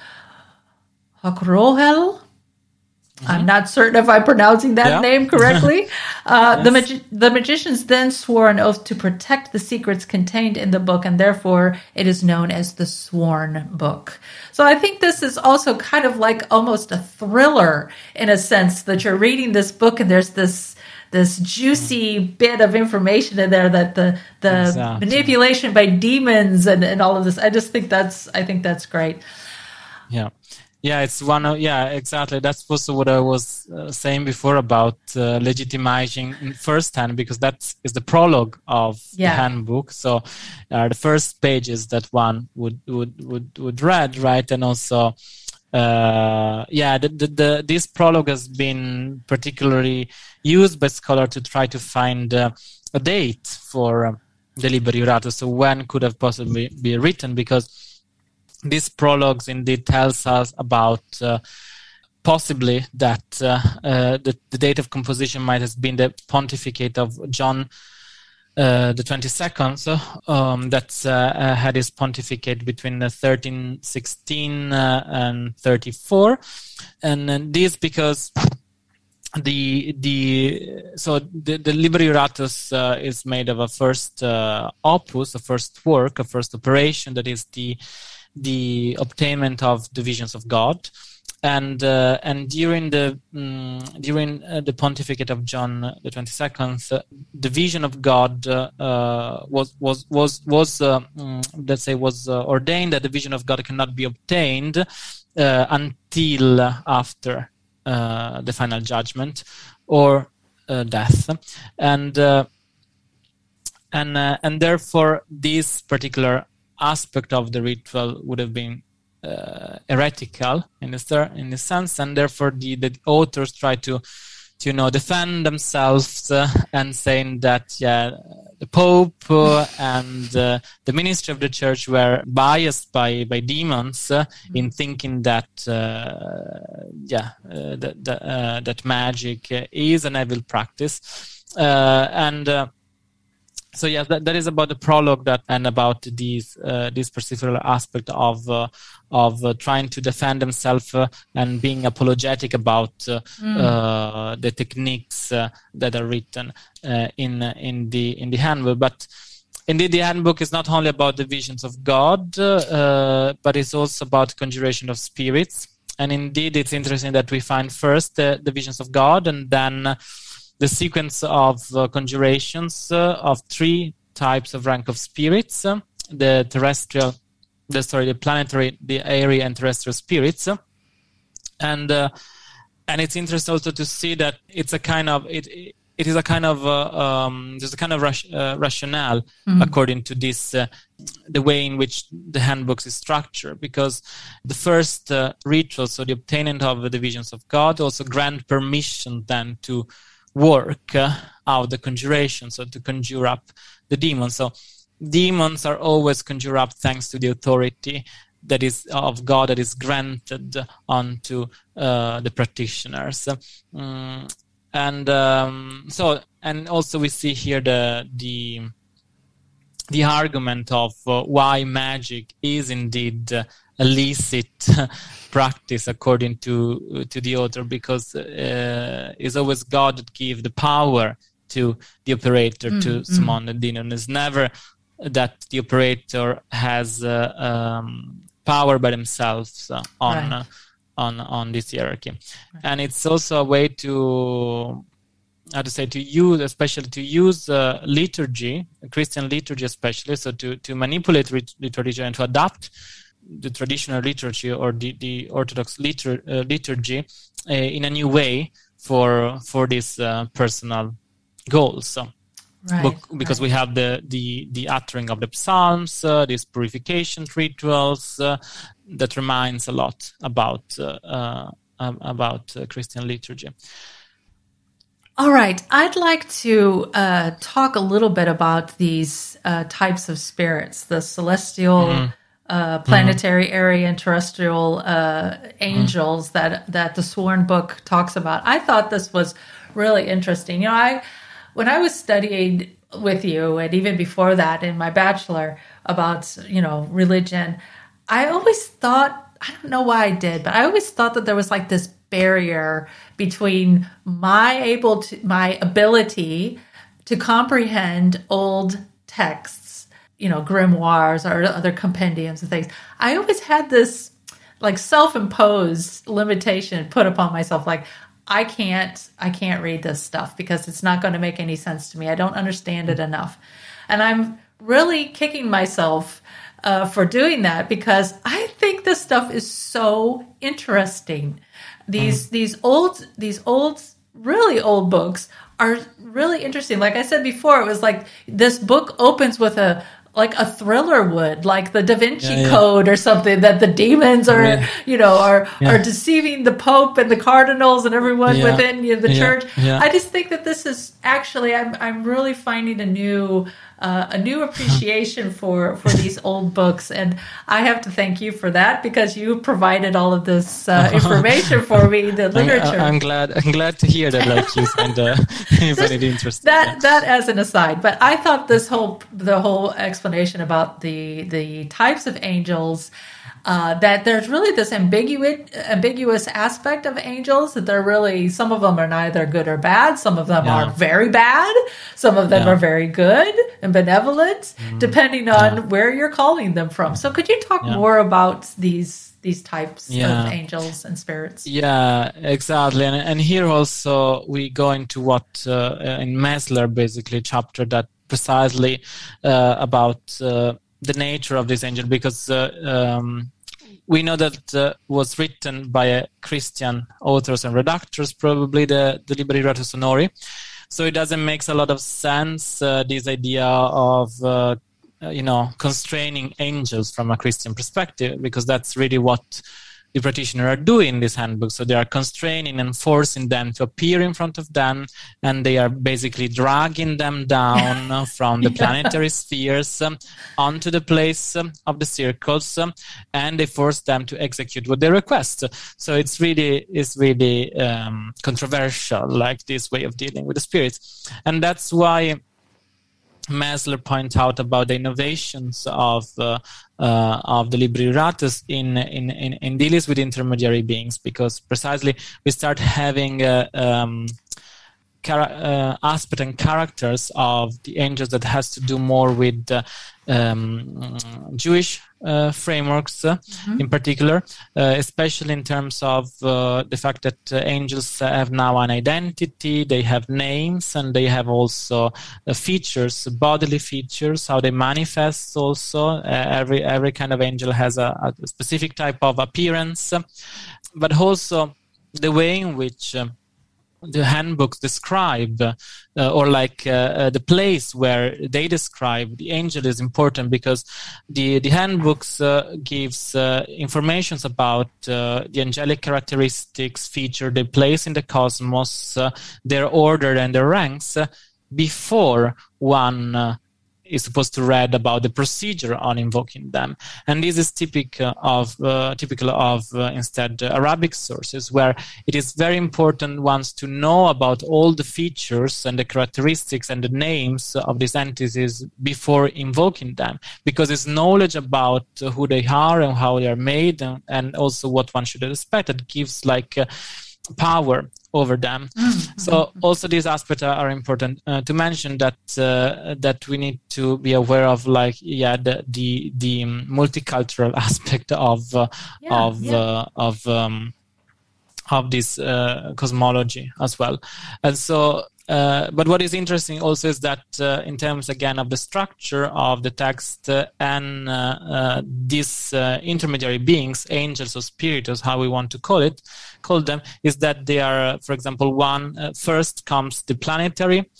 Hokrohel. Mm-hmm. I'm not certain if I'm pronouncing that yeah. name correctly. Uh, yes. the, magi- the magicians then swore an oath to protect the secrets contained in the book, and therefore it is known as the Sworn Book. So I think this is also kind of like almost a thriller in a sense, that you're reading this book and there's this this juicy bit of information in there, that the the exactly. manipulation by demons and, and all of this. I just think that's I think that's great. Yeah. Yeah, it's one of, yeah, exactly. That's also what I was uh, saying before about uh, legitimizing firsthand, because that is the prologue of yeah. the handbook. So uh, the first pages that one would would would, would read, right? And also, uh, yeah, the, the, the, this prologue has been particularly used by scholars to try to find uh, a date for uh, the Liber Iuratus. So when could have possibly be written, because these prologues indeed tells us about uh, possibly that uh, uh, the, the date of composition might have been the pontificate of John uh, the twenty-second, so, um, that uh, uh, had his pontificate between the thirteen sixteen uh, and thirty-four, and, and this because the the so the, the Liber Iuratus uh, is made of a first uh, opus, a first work, a first operation, that is the the obtainment of the visions of God, and uh, and during the um, during uh, the pontificate of John the twenty-second, uh, the vision of God uh, uh, was was was was uh, um, let's say was uh, ordained that the vision of God cannot be obtained uh, until after uh, the final judgment or uh, death, and uh, and uh, and therefore this particular aspect of the ritual would have been uh, heretical in the in the sense, and therefore the, the authors try to, to you know, defend themselves uh, and saying that yeah, the Pope uh, and uh, the ministry of the Church were biased by by demons uh, in thinking that uh, yeah uh, that that, uh, that magic uh, is an evil practice, uh, and. Uh, So yes, that, that is about the prologue, that and about these uh, this particular aspect of uh, of uh, trying to defend himself uh, and being apologetic about uh, mm. uh, the techniques uh, that are written uh, in in the in the handbook. But indeed, the handbook is not only about the visions of God, uh, but it's also about conjuration of spirits. And indeed, it's interesting that we find first uh, the visions of God, and then. Uh, The sequence of uh, conjurations uh, of three types of rank of spirits: uh, the terrestrial, the sorry, the planetary, the aerial, and terrestrial spirits. Uh, and uh, and it's interesting also to see that it's a kind of it. It is a kind of uh, um, there's a kind of rash, uh, rationale mm-hmm. according to this uh, the way in which the handbook is structured, because the first uh, ritual, so the obtaining of the visions of God, also grant permission then to. Work uh, out the conjuration, so to conjure up the demons. So demons are always conjured up thanks to the authority that is of God, that is granted onto uh, the practitioners. Um, and um, so, and also we see here the the the argument of uh, why magic is indeed. Uh, illicit practice according to to the author, because uh, it's always God that gives the power to the operator mm, to summon mm. the demon. It's never that the operator has uh, um, power by themselves uh, on, right. uh, on on this hierarchy. Right. And it's also a way to, how to say, to use, especially to use uh, liturgy, Christian liturgy especially, so to, to manipulate liturgy and to adapt the traditional liturgy or the, the Orthodox litur, uh, liturgy uh, in a new way for for these uh, personal goals. So, right, because right. we have the, the, the uttering of the psalms, uh, these purification rituals, uh, that reminds a lot about uh, uh, about uh, Christian liturgy. All right, I'd like to uh, talk a little bit about these uh, types of spirits, the celestial. Mm-hmm. Uh, planetary mm-hmm. area and terrestrial uh, angels mm-hmm. that that the Sworn Book talks about. I thought this was really interesting. You know, I when I was studying with you, and even before that in my bachelor, about, you know, religion, I always thought, I don't know why I did, but I always thought that there was like this barrier between my able to my ability to comprehend old texts, you know, grimoires or other compendiums and things. I always had this like self-imposed limitation put upon myself, like I can't, I can't read this stuff because it's not going to make any sense to me. I don't understand it enough. And I'm really kicking myself uh, for doing that because I think this stuff is so interesting. These, mm. these old, these old, really old books are really interesting. Like I said before, it was like this book opens with a, like a thriller would, like the Da Vinci yeah, yeah. Code or something, that the demons are, yeah. you know, are yeah. are deceiving the Pope and the cardinals and everyone yeah. within you know, the yeah. church. Yeah. I just think that this is actually, I'm I'm really finding a new uh, a new appreciation for for these old books, and I have to thank you for that because you provided all of this uh, information for me, the literature. I'm, I'm glad I'm glad to hear that, like you and uh, anybody interested. That that as an aside, but I thought this whole the whole explanation explanation about the the types of angels, uh, that there's really this ambiguous ambiguous aspect of angels, that they're really, some of them are neither good or bad, some of them yeah. are very bad, some of them yeah. are very good and benevolent, mm-hmm. depending on yeah. where you're calling them from. So could you talk yeah. more about these these types yeah. of angels and spirits? Yeah, exactly. And, and here also we go into what uh, in Mesler basically chapter that precisely uh, about uh, the nature of this angel, because uh, um, we know that uh, was written by a Christian authors and redactors, probably the, the Libri Ratusonori. So it doesn't make a lot of sense, uh, this idea of, uh, you know, constraining angels from a Christian perspective, because that's really what the practitioners are doing in this handbook. So they are constraining and forcing them to appear in front of them, and they are basically dragging them down from the planetary spheres um, onto the place um, of the circles, um, and they force them to execute what they request. So it's really, it's really um, controversial, like this way of dealing with the spirits. And that's why Mesler points out about the innovations of uh, uh, of the Libri Iuratus in, in, in, in dealings with intermediary beings, because precisely we start having uh, um, cara- uh, aspect and characters of the angels that has to do more with uh, um, Jewish uh, frameworks uh, mm-hmm. in particular, uh, especially in terms of uh, the fact that uh, angels have now an identity, they have names, and they have also uh, features, bodily features, how they manifest also. Uh, every every kind of angel has a, a specific type of appearance, but also the way in which uh, the handbooks describe uh, or like uh, uh, the place where they describe the angel is important, because the, the handbooks uh, gives uh, informations about uh, the angelic characteristics, feature, their place in the cosmos, uh, their order and their ranks uh, before one uh, is supposed to read about the procedure on invoking them. And this is typical of, uh, typical of uh, instead, uh, Arabic sources, where it is very important ones to know about all the features and the characteristics and the names of these entities before invoking them, because it's knowledge about uh, who they are and how they are made, and, and also what one should expect that gives like uh, power over them. So also these aspects are, are important uh, to mention, that uh, that we need to be aware of, like yeah the the, the multicultural aspect of uh, yeah, of yeah. Uh, of um, of this uh, cosmology as well. And so uh, but what is interesting also is that uh, in terms again of the structure of the text uh, and uh, uh, these uh, intermediary beings, angels or spiritus, how we want to call it, call them, is that they are, uh, for example, one uh, first comes the planetary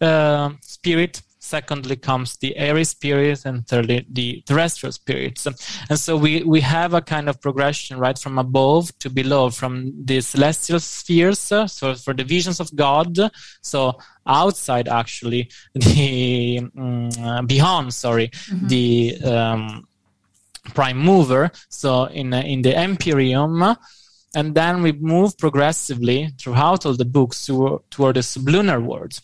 uh, spirit. Secondly comes the airy spirits, and thirdly the terrestrial spirits. And so we, we have a kind of progression, right, from above to below, from the celestial spheres, so for the visions of God, so outside actually, the um, beyond, sorry, mm-hmm. the um, prime mover, so in in the Empyreum. And then we move progressively throughout all the books to, toward the sublunar world.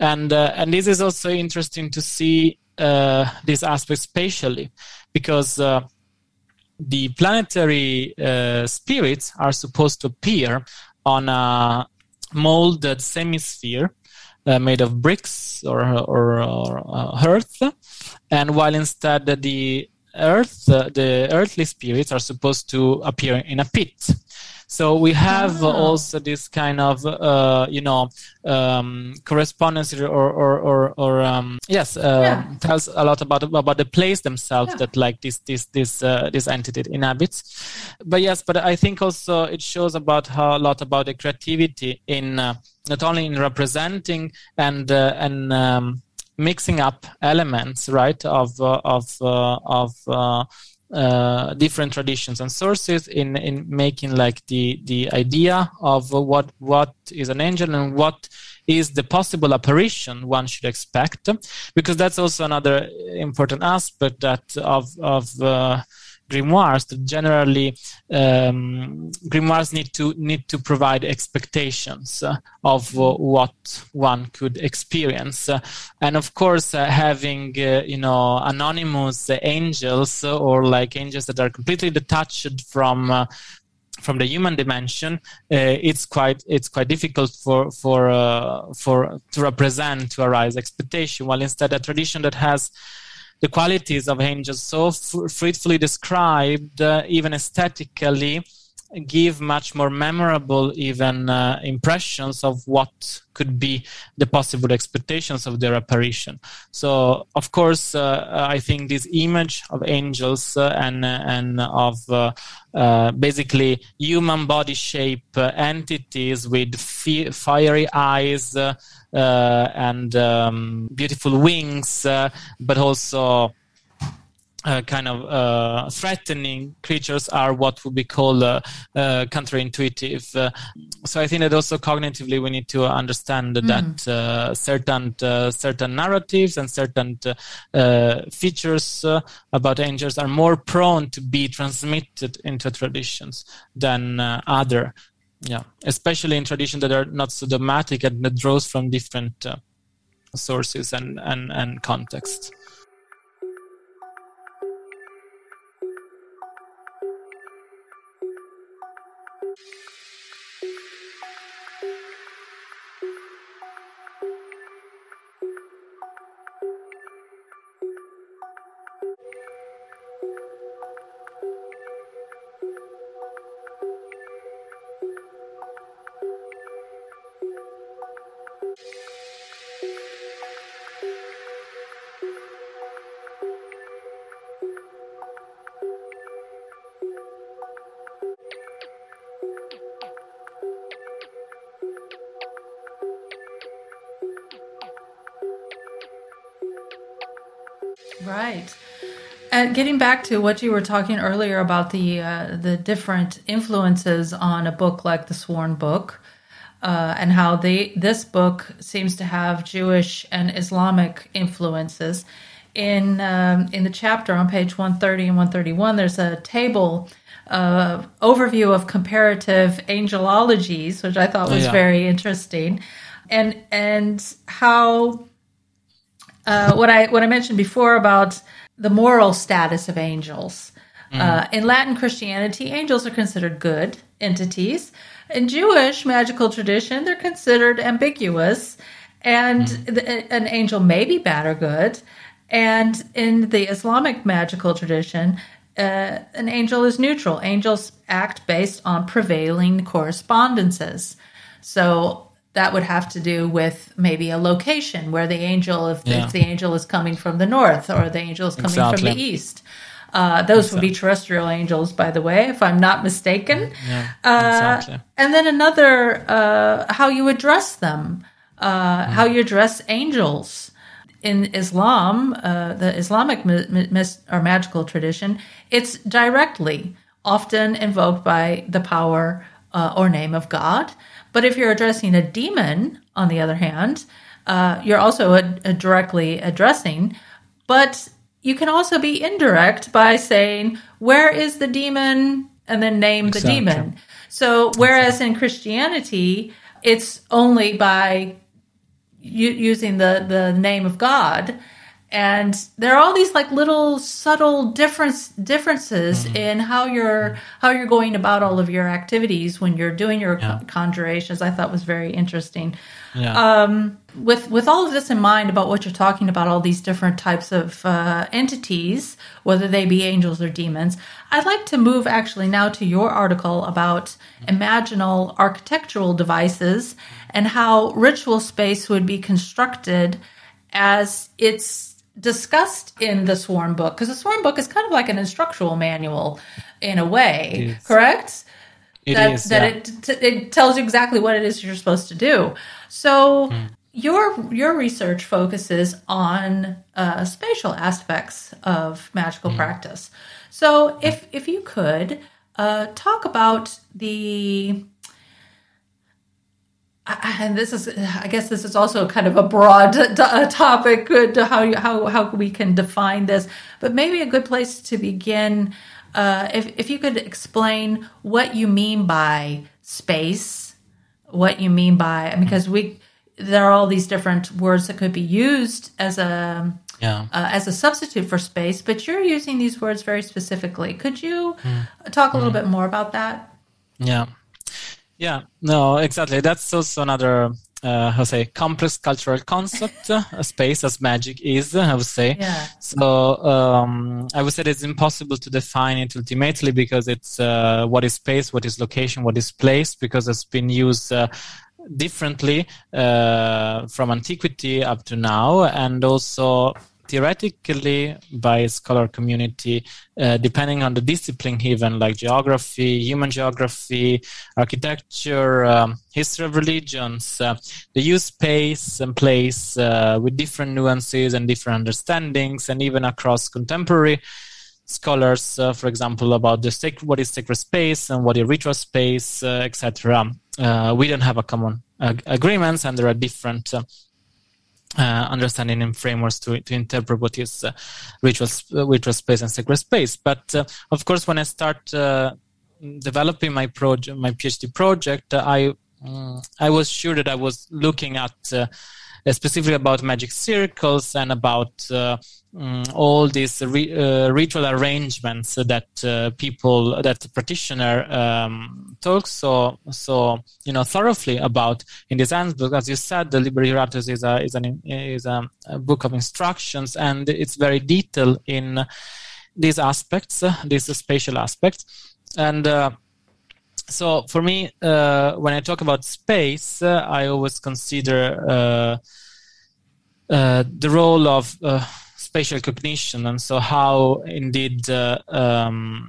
And uh, and this is also interesting to see uh, this aspect spatially, because uh, the planetary uh, spirits are supposed to appear on a molded semisphere uh, made of bricks or or, or uh, earth, and while instead the earth uh, the earthly spirits are supposed to appear in a pit. So we have ah. also this kind of, uh, you know, um, correspondence or, or, or, or um, yes, uh, yeah. tells a lot about about the place themselves yeah. that like this this this uh, this entity inhabits. But yes, but I think also it shows about how a lot about the creativity in uh, not only in representing and uh, and um, mixing up elements, right, of uh, of uh, of. Uh, Uh, different traditions and sources in, in making like the, the idea of what what is an angel and what is the possible apparition one should expect, because that's also another important aspect that of of uh, grimoires. That generally, um, grimoires need to need to provide expectations uh, of uh, what one could experience, uh, and of course, uh, having uh, you know anonymous uh, angels uh, or like angels that are completely detached from uh, from the human dimension, uh, it's quite it's quite difficult for for uh, for to represent to arise expectation. While instead, a tradition that has the qualities of angels so f- fruitfully described, uh, even aesthetically, give much more memorable even uh, impressions of what could be the possible expectations of their apparition. So, of course, uh, I think this image of angels uh, and and of uh, uh, basically human body shape uh, entities with fi- fiery eyes uh, uh, and um, beautiful wings, uh, but also Uh, kind of uh, threatening creatures are what would be called uh, uh, counterintuitive. Uh, so I think that also cognitively we need to understand mm-hmm. that uh, certain uh, certain narratives and certain uh, features uh, about angels are more prone to be transmitted into traditions than uh, other. Yeah, especially in traditions that are not so dogmatic and that draws from different uh, sources and and and contexts. Right. And getting back to what you were talking earlier about the uh, the different influences on a book like the Sworn Book, uh, and how they this book seems to have Jewish and Islamic influences. In um, in the chapter on page one thirty and one thirty-one, there's a table of overview of comparative angelologies, which I thought was yeah. very interesting, and and how. Uh, what I what I mentioned before about the moral status of angels. Mm. Uh, in Latin Christianity, angels are considered good entities. In Jewish magical tradition, they're considered ambiguous, and mm. the, an angel may be bad or good. And in the Islamic magical tradition, uh, an angel is neutral. Angels act based on prevailing correspondences. So that would have to do with maybe a location where the angel, if, yeah. if the angel is coming from the north or the angel is coming exactly. from the east. Uh, those exactly. would be terrestrial angels, by the way, if I'm not mistaken. Yeah, uh, exactly. And then another, uh, how you address them, uh, mm. how you address angels. In Islam, uh, the Islamic mi- mi- or magical tradition, it's directly, often invoked by the power uh, or name of God. But if you're addressing a demon, on the other hand, uh, you're also a, a directly addressing, but you can also be indirect by saying, where is the demon? And then name exactly. the demon. So whereas exactly. in Christianity, it's only by using the, the name of God. And there are all these like little subtle difference differences mm-hmm. in how you're how you're going about all of your activities when you're doing your yeah. conjurations. I thought was very interesting. Yeah. Um, with with all of this in mind about what you're talking about, all these different types of uh, entities, whether they be angels or demons, I'd like to move actually now to your article about imaginal architectural devices and how ritual space would be constructed as it's discussed in the Sworn Book, because the Sworn Book is kind of like an instructional manual in a way, correct? It that, is, that yeah. it, t- it tells you exactly what it is you're supposed to do. So mm. your your research focuses on uh, spatial aspects of magical mm. practice. So if, if you could uh, talk about the... And this is, I guess, this is also kind of a broad t- topic. Good, to how you, how how we can define this, but maybe a good place to begin, uh, if if you could explain what you mean by space, what you mean by because we there are all these different words that could be used as a yeah. uh, as a substitute for space, but you're using these words very specifically. Could you mm. talk a little mm. bit more about that? Yeah. Yeah, no, exactly. That's also another, uh, how to say, complex cultural concept, uh, space as magic is, I would say. Yeah. So um, I would say it's impossible to define it ultimately because it's uh, what is space, what is location, what is place, because it's been used uh, differently uh, from antiquity up to now, and also theoretically by scholar community, uh, depending on the discipline even, like geography, human geography, architecture, um, history of religions, uh, they use space and place uh, with different nuances and different understandings, and even across contemporary scholars, uh, for example, about the sacred, what is sacred space and what is ritual space, uh, et cetera. Uh, we don't have a common uh, agreements, and there are different uh, Uh, understanding and frameworks to to interpret what is uh, ritual, uh, ritual space and sacred space. But uh, of course, when I start uh, developing my project, my PhD project, uh, I um, I was sure that I was looking at uh, specifically about magic circles and about uh, um, all these re- uh, ritual arrangements that uh, people that the practitioner um, talks so so you know thoroughly about in this handbook. As you said, the Liber Iuratus is a is an is a, a book of instructions, and it's very detailed in these aspects, uh, these spatial aspects, and. Uh, So for me, uh, when I talk about space, uh, I always consider uh, uh, the role of uh, spatial cognition, and so how indeed uh, um,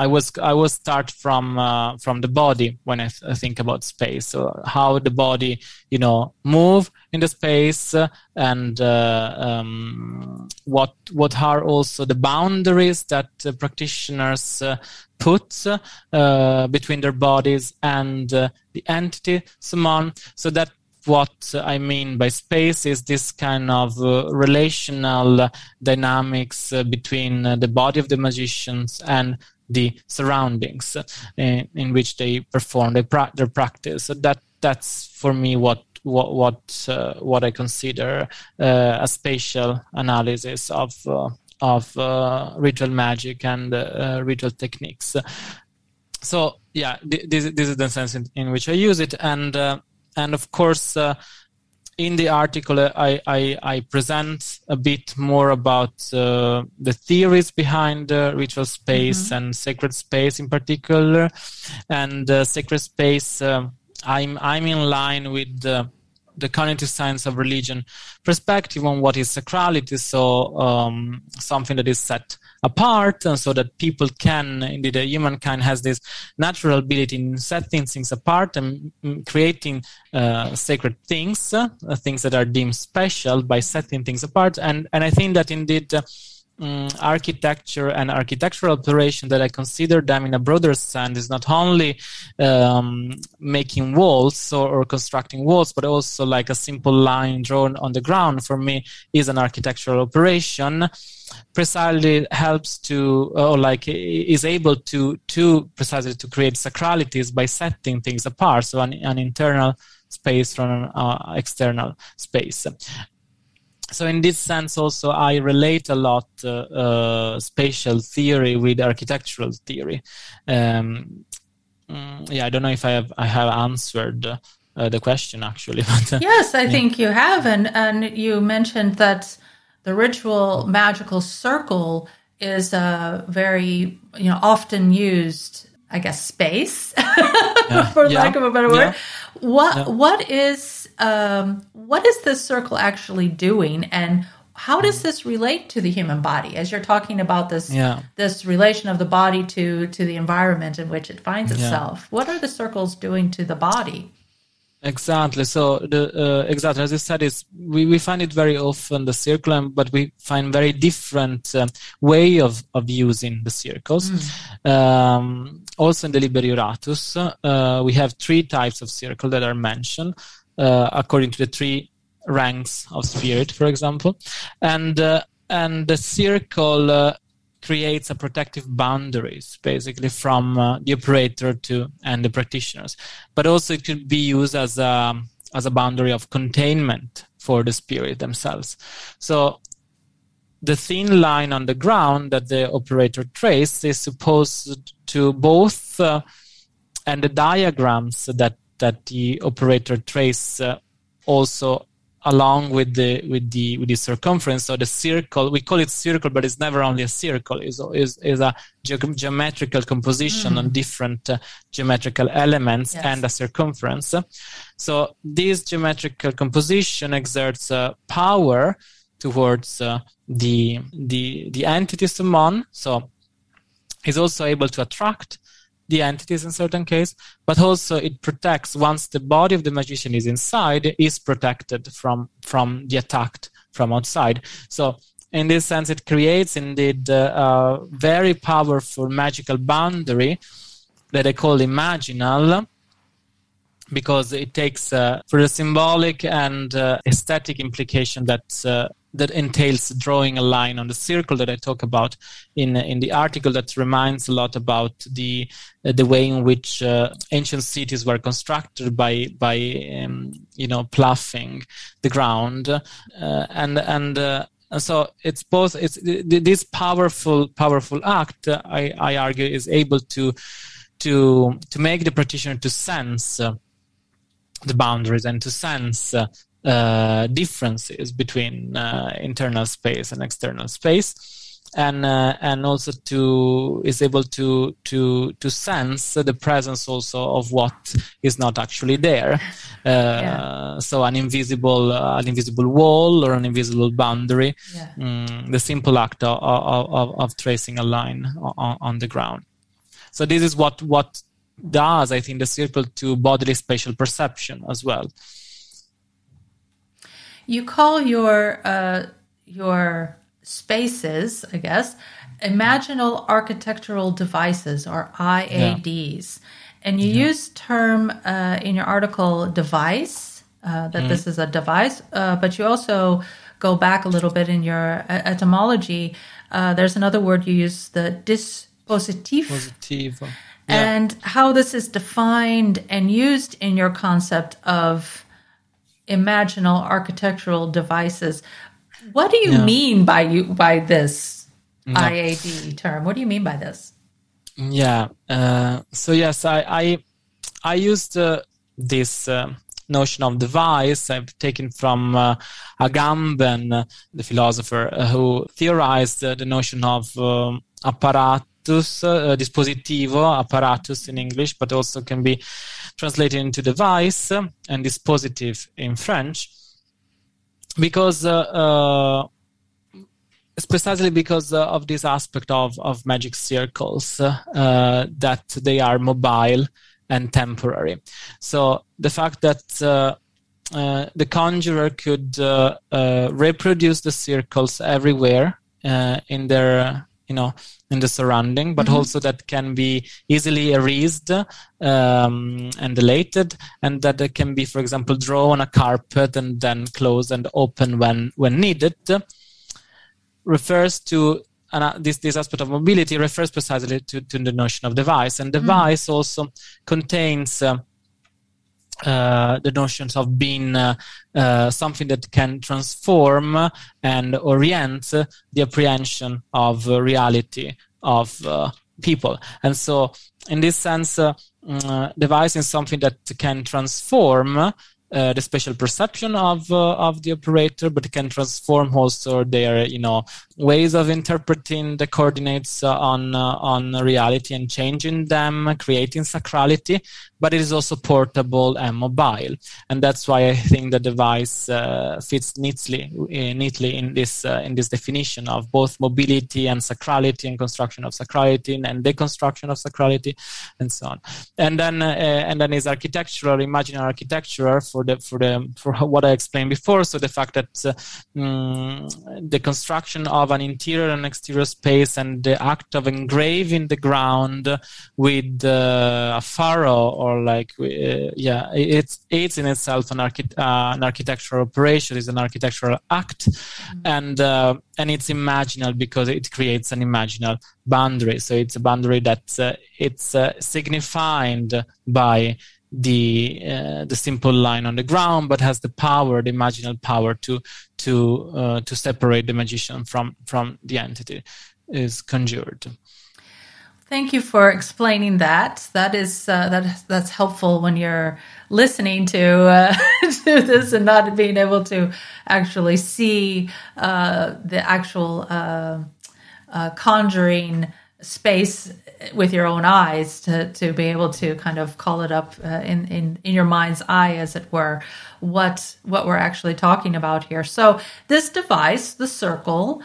I was I was start from uh, from the body when I, th- I think about space. So how the body, you know, move in the space, uh, and uh, um, what what are also the boundaries that uh, practitioners. Uh, put uh, between their bodies and uh, the entity, so on. So that what I mean by space is this kind of uh, relational dynamics uh, between uh, the body of the magicians and the surroundings in, in which they perform their, pra- their practice. So that that's for me what what what, uh, what I consider uh, a spatial analysis of. Uh, of uh, ritual magic and uh, uh, ritual techniques. So, yeah, th- this, this is the sense in, in which I use it. And, uh, and of course, uh, in the article, I, I, I present a bit more about uh, the theories behind uh, ritual space mm-hmm. and sacred space in particular. And uh, sacred space, uh, I'm, I'm in line with... Uh, the cognitive science of religion perspective on what is sacrality, so um, something that is set apart, and so that people can, indeed, uh, humankind has this natural ability in setting things apart and creating uh, sacred things, uh, things that are deemed special by setting things apart. And, and I think that, indeed, uh, um, architecture and architectural operation that I consider them in a broader sense is not only um, making walls or, or constructing walls, but also like a simple line drawn on the ground for me is an architectural operation. Precisely helps to or like is able to to precisely to create sacralities by setting things apart. So an, an internal space from an uh, external space. So in this sense also I relate a lot uh, uh, spatial theory with architectural theory. Um, yeah, I don't know if I have I have answered uh, the question actually. But, uh, yes, I yeah. think you have. And, and you mentioned that the ritual magical circle is a very, you know, often used, I guess, space, yeah, for yeah, lack of a better word. Yeah, what yeah. What is um, what is this circle actually doing, and how does this relate to the human body? As you're talking about this yeah. this relation of the body to to the environment in which it finds itself, yeah. what are the circles doing to the body? Exactly. So the uh, exactly as you said, is we, we find it very often the circle, but we find very different uh, way of, of using the circles. Mm. Um, also in the Liber Iuratus, uh, we have three types of circle that are mentioned uh, according to the three ranks of spirit, for example, and uh, and the circle uh, creates a protective boundaries basically from uh, the operator to and the practitioners, but also it could be used as a as a boundary of containment for the spirit themselves. So the thin line on the ground that the operator traced is supposed to both uh, and the diagrams that that the operator traced uh, also along with the with the with the circumference, so the circle, we call it circle, but it's never only a circle. It's is is a ge- geometrical composition mm-hmm. on different uh, geometrical elements yes. and a circumference. So this geometrical composition exerts uh, power towards uh, the the the entities among. So it's also able to attract the entities in certain case, but also it protects, once the body of the magician is inside, it is protected from, from the attack from outside. So in this sense, it creates indeed uh, a very powerful magical boundary that I call imaginal, because it takes uh, for the symbolic and uh, aesthetic implication that uh, that entails drawing a line on the circle that I talk about in in the article. That reminds a lot about the uh, the way in which uh, ancient cities were constructed by by um, you know ploughing the ground uh, and and uh, so it's both it's this powerful powerful act uh, I, I argue is able to to to make the practitioner to sense uh, the boundaries and to sense uh, Uh, differences between uh, internal space and external space, and uh, and also to is able to to to sense the presence also of what is not actually there. Uh, yeah. So an invisible uh, an invisible wall or an invisible boundary. Yeah. Um, the simple act of of, of tracing a line on, on the ground. So this is what what does I think the circle to bodily spatial perception as well. You call your uh, your spaces, I guess, Imaginal Architectural Devices, or I A Ds. Yeah. And you yeah. use term uh, in your article, device, uh, that mm. this is a device. Uh, but you also go back a little bit in your etymology. Uh, there's another word you use, the dispositif. Positivo. Yeah. And how this is defined and used in your concept of Imaginal Architectural Devices. What do you yeah. mean by you by this no. I A D term? What do you mean by this? Yeah. Uh, so yes, I I, I used uh, this uh, notion of device. I've taken from uh, Agamben, uh, the philosopher, uh, who theorized uh, the notion of um, apparatus. Uh, dispositivo, apparatus in English, but also can be translated into device and dispositif in French, because uh, uh, it's precisely because uh, of this aspect of, of magic circles uh, that they are mobile and temporary. So the fact that uh, uh, the conjurer could uh, uh, reproduce the circles everywhere uh, in their uh, you know, in the surrounding, but mm-hmm. also that can be easily erased um, and deleted, and that it can be, for example, drawn on a carpet and then closed and open when, when needed, refers to, and uh, this, this aspect of mobility refers precisely to, to the notion of device. And device mm-hmm. also contains uh, Uh, the notions of being uh, uh, something that can transform and orient the apprehension of uh, reality of uh, people. And so in this sense, uh, uh, devising something that can transform uh, the spatial perception of uh, of the operator, but can transform also their, you know, ways of interpreting the coordinates uh, on uh, on reality and changing them, creating sacrality, but it is also portable and mobile, and that's why I think the device uh, fits neatly uh, neatly in this uh, in this definition of both mobility and sacrality and construction of sacrality and deconstruction of sacrality, and so on. And then uh, and then is architectural, imaginal architecture for the for the for what I explained before. So the fact that uh, mm, the construction of of an interior and exterior space and the act of engraving the ground with uh, a furrow or like, uh, yeah, it's, it's in itself an, archi- uh, an architectural operation, is an architectural act. Mm-hmm. And, uh, and it's imaginal because it creates an imaginal boundary. So it's a boundary that uh, it's uh, signified by the uh, the simple line on the ground, but has the power, the imaginal power to to uh, to separate the magician from from the entity is conjured. Thank you for explaining that. That is uh, that that's helpful when you're listening to uh, to this and not being able to actually see uh, the actual uh, uh, conjuring space with your own eyes to, to be able to kind of call it up uh, in, in, in your mind's eye, as it were, what what we're actually talking about here. So this device, the circle,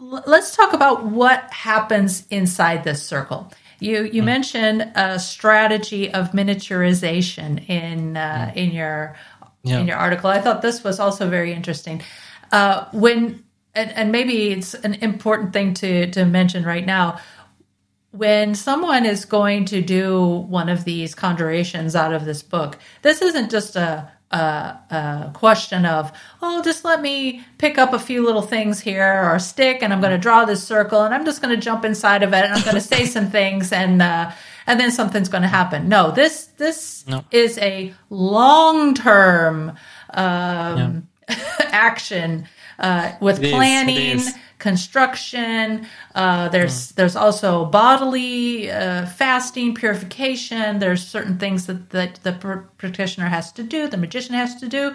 l- let's talk about what happens inside this circle. You you mm. mentioned a strategy of miniaturization in uh, mm. in your yeah. in your article. I thought this was also very interesting. Uh, when and, and maybe it's an important thing to to mention right now. When someone is going to do one of these conjurations out of this book, this isn't just a, a, a question of, oh, just let me pick up a few little things here or a stick, and I'm going to draw this circle, and I'm just going to jump inside of it, and I'm going to say some things, and uh, and then something's going to happen. No, this this no. is a long-term um, yeah. action uh, with it planning. Is, construction, uh, there's, mm. there's also bodily, uh, fasting, purification. There's certain things that, that the practitioner has to do, the magician has to do.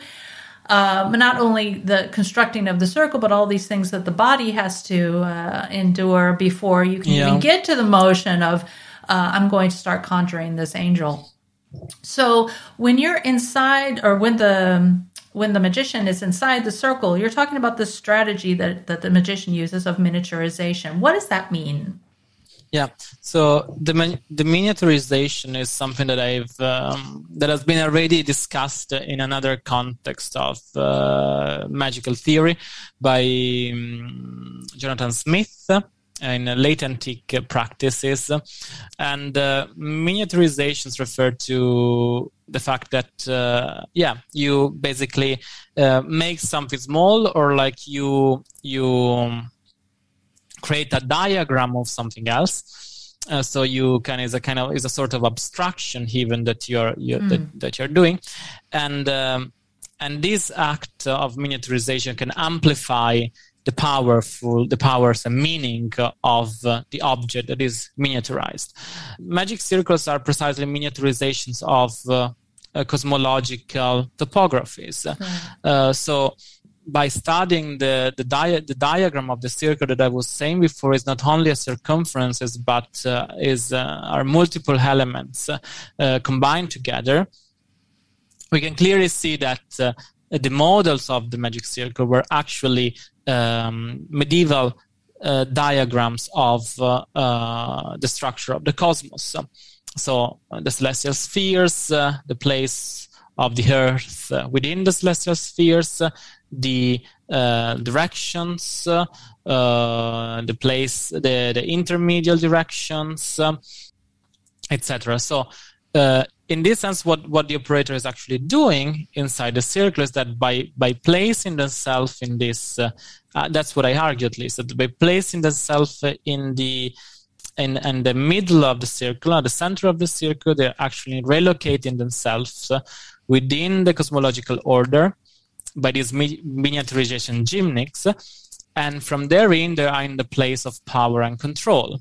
Um, not only the constructing of the circle, but all these things that the body has to, uh, endure before you can yeah. even get to the motion of, uh, I'm going to start conjuring this angel. So when you're inside, or when the, when the magician is inside the circle, you're talking about this strategy that, that the magician uses of miniaturization. What does that mean? Yeah, so the the miniaturization is something that I've um, that has been already discussed in another context of uh, magical theory by um, Jonathan Smith in late antique practices, and uh, miniaturizations refer to the fact that uh, yeah you basically uh, make something small, or like you you create a diagram of something else, uh, so you can is a kind of is a sort of abstraction even that you're you, mm. that, that you're doing, and um, and this act of miniaturization can amplify the powerful, the powers and meaning of uh, the object that is miniaturized. Magic circles are precisely miniaturizations of uh, uh, cosmological topographies. Mm-hmm. Uh, so by studying the the, dia- the diagram of the circle that I was saying before, is not only a circumference, but uh, is uh, are multiple elements uh, combined together, we can clearly see that uh, the models of the magic circle were actually Um, medieval uh, diagrams of uh, uh, the structure of the cosmos. So uh, the celestial spheres, uh, the place of the earth uh, within the celestial spheres, uh, the uh, directions, uh, uh, the place, the, the intermedial directions, uh, et cetera. So uh, in this sense, what, what the operator is actually doing inside the circle is that by, by placing themselves in this, uh, uh, that's what I argue at least, that by placing themselves in the in, in the middle of the circle, at the center of the circle, they're actually relocating themselves within the cosmological order by this miniaturization gymnics, and from therein they are in the place of power and control.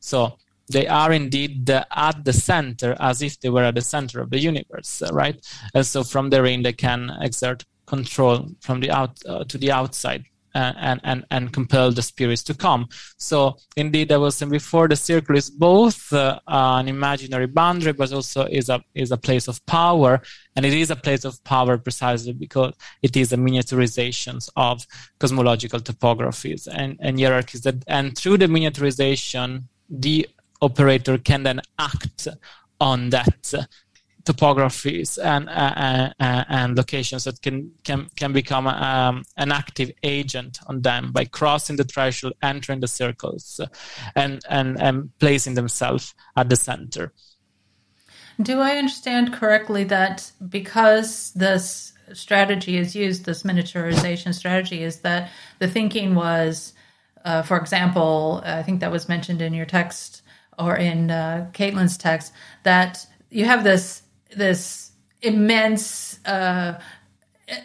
So they are indeed the, at the center, as if they were at the center of the universe, right? And so from therein they can exert control from the out uh, to the outside uh, and, and, and compel the spirits to come. So indeed, I was saying before, the circle is both uh, an imaginary boundary, but also is a is a place of power, and it is a place of power precisely because it is a miniaturization of cosmological topographies and, and hierarchies. That, and through the miniaturization, the operator can then act on that uh, topographies and uh, uh, and locations that can can can become um, an active agent on them by crossing the threshold, entering the circles, and and and placing themselves at the center. Do I understand correctly that because this strategy is used, this miniaturization strategy, is that the thinking was, uh, for example, I think that was mentioned in your text, or in uh, Katelyn's text, that you have this this immense uh,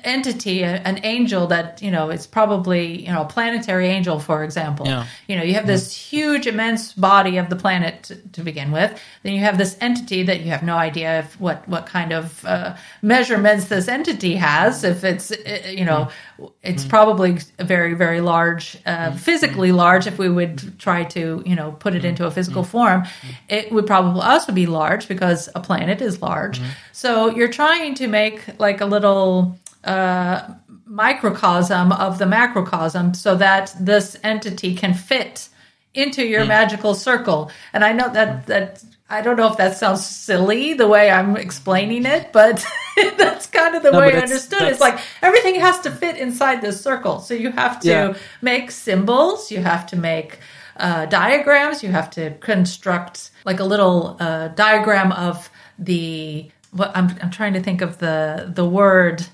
entity, an angel that, you know, it's probably, you know, a planetary angel, for example. Yeah. You know, you have this huge, immense body of the planet to, to begin with. Then you have this entity that you have no idea of what, what kind of uh, measurements this entity has. If it's, you know, it's probably very, very large, uh, physically large. If we would try to, you know, put it into a physical form, it would probably also be large because a planet is large. So you're trying to make like a little... Uh, microcosm of the macrocosm so that this entity can fit into your mm. magical circle. And I know that, that I don't know if that sounds silly the way I'm explaining it, but that's kind of the no, way I understood it. It's like everything has to fit inside this circle. So you have to yeah. make symbols, you have to make uh, diagrams, you have to construct like a little uh, diagram of the, what I'm, I'm trying to think of the the word...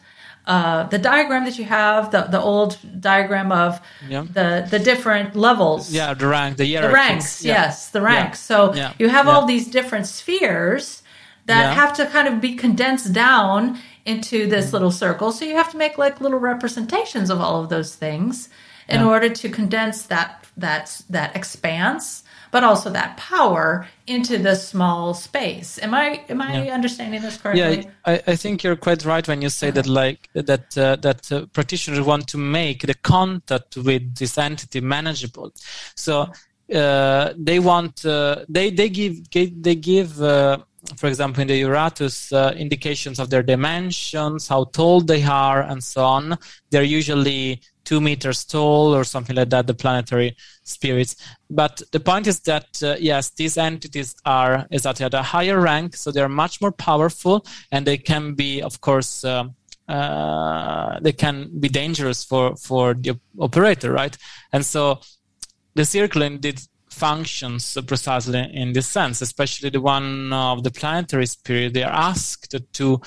Uh, the diagram that you have, the, the old diagram of yeah. the the different levels. Yeah, the rank, the hierarchies. The ranks, yeah. yes, the ranks. Yeah. So yeah. you have yeah. all these different spheres that yeah. have to kind of be condensed down into this little circle. So you have to make like little representations of all of those things in yeah. order to condense that that that expanse, but also that power into this small space. Am I am I yeah. understanding this correctly? Yeah, I, I think you're quite right when you say that like that uh, that uh, practitioners want to make the contact with this entity manageable. So uh, they want uh, they they give they give. Uh, For example, in the Iuratus, uh, indications of their dimensions, how tall they are, and so on. They're usually two meters tall or something like that, the planetary spirits. But the point is that, uh, yes, these entities are exactly at a higher rank, so they're much more powerful, and they can be, of course, uh, uh, they can be dangerous for, for the operator, right? And so the circle indeed functions precisely in this sense, especially the one of the planetary spirit. They are asked to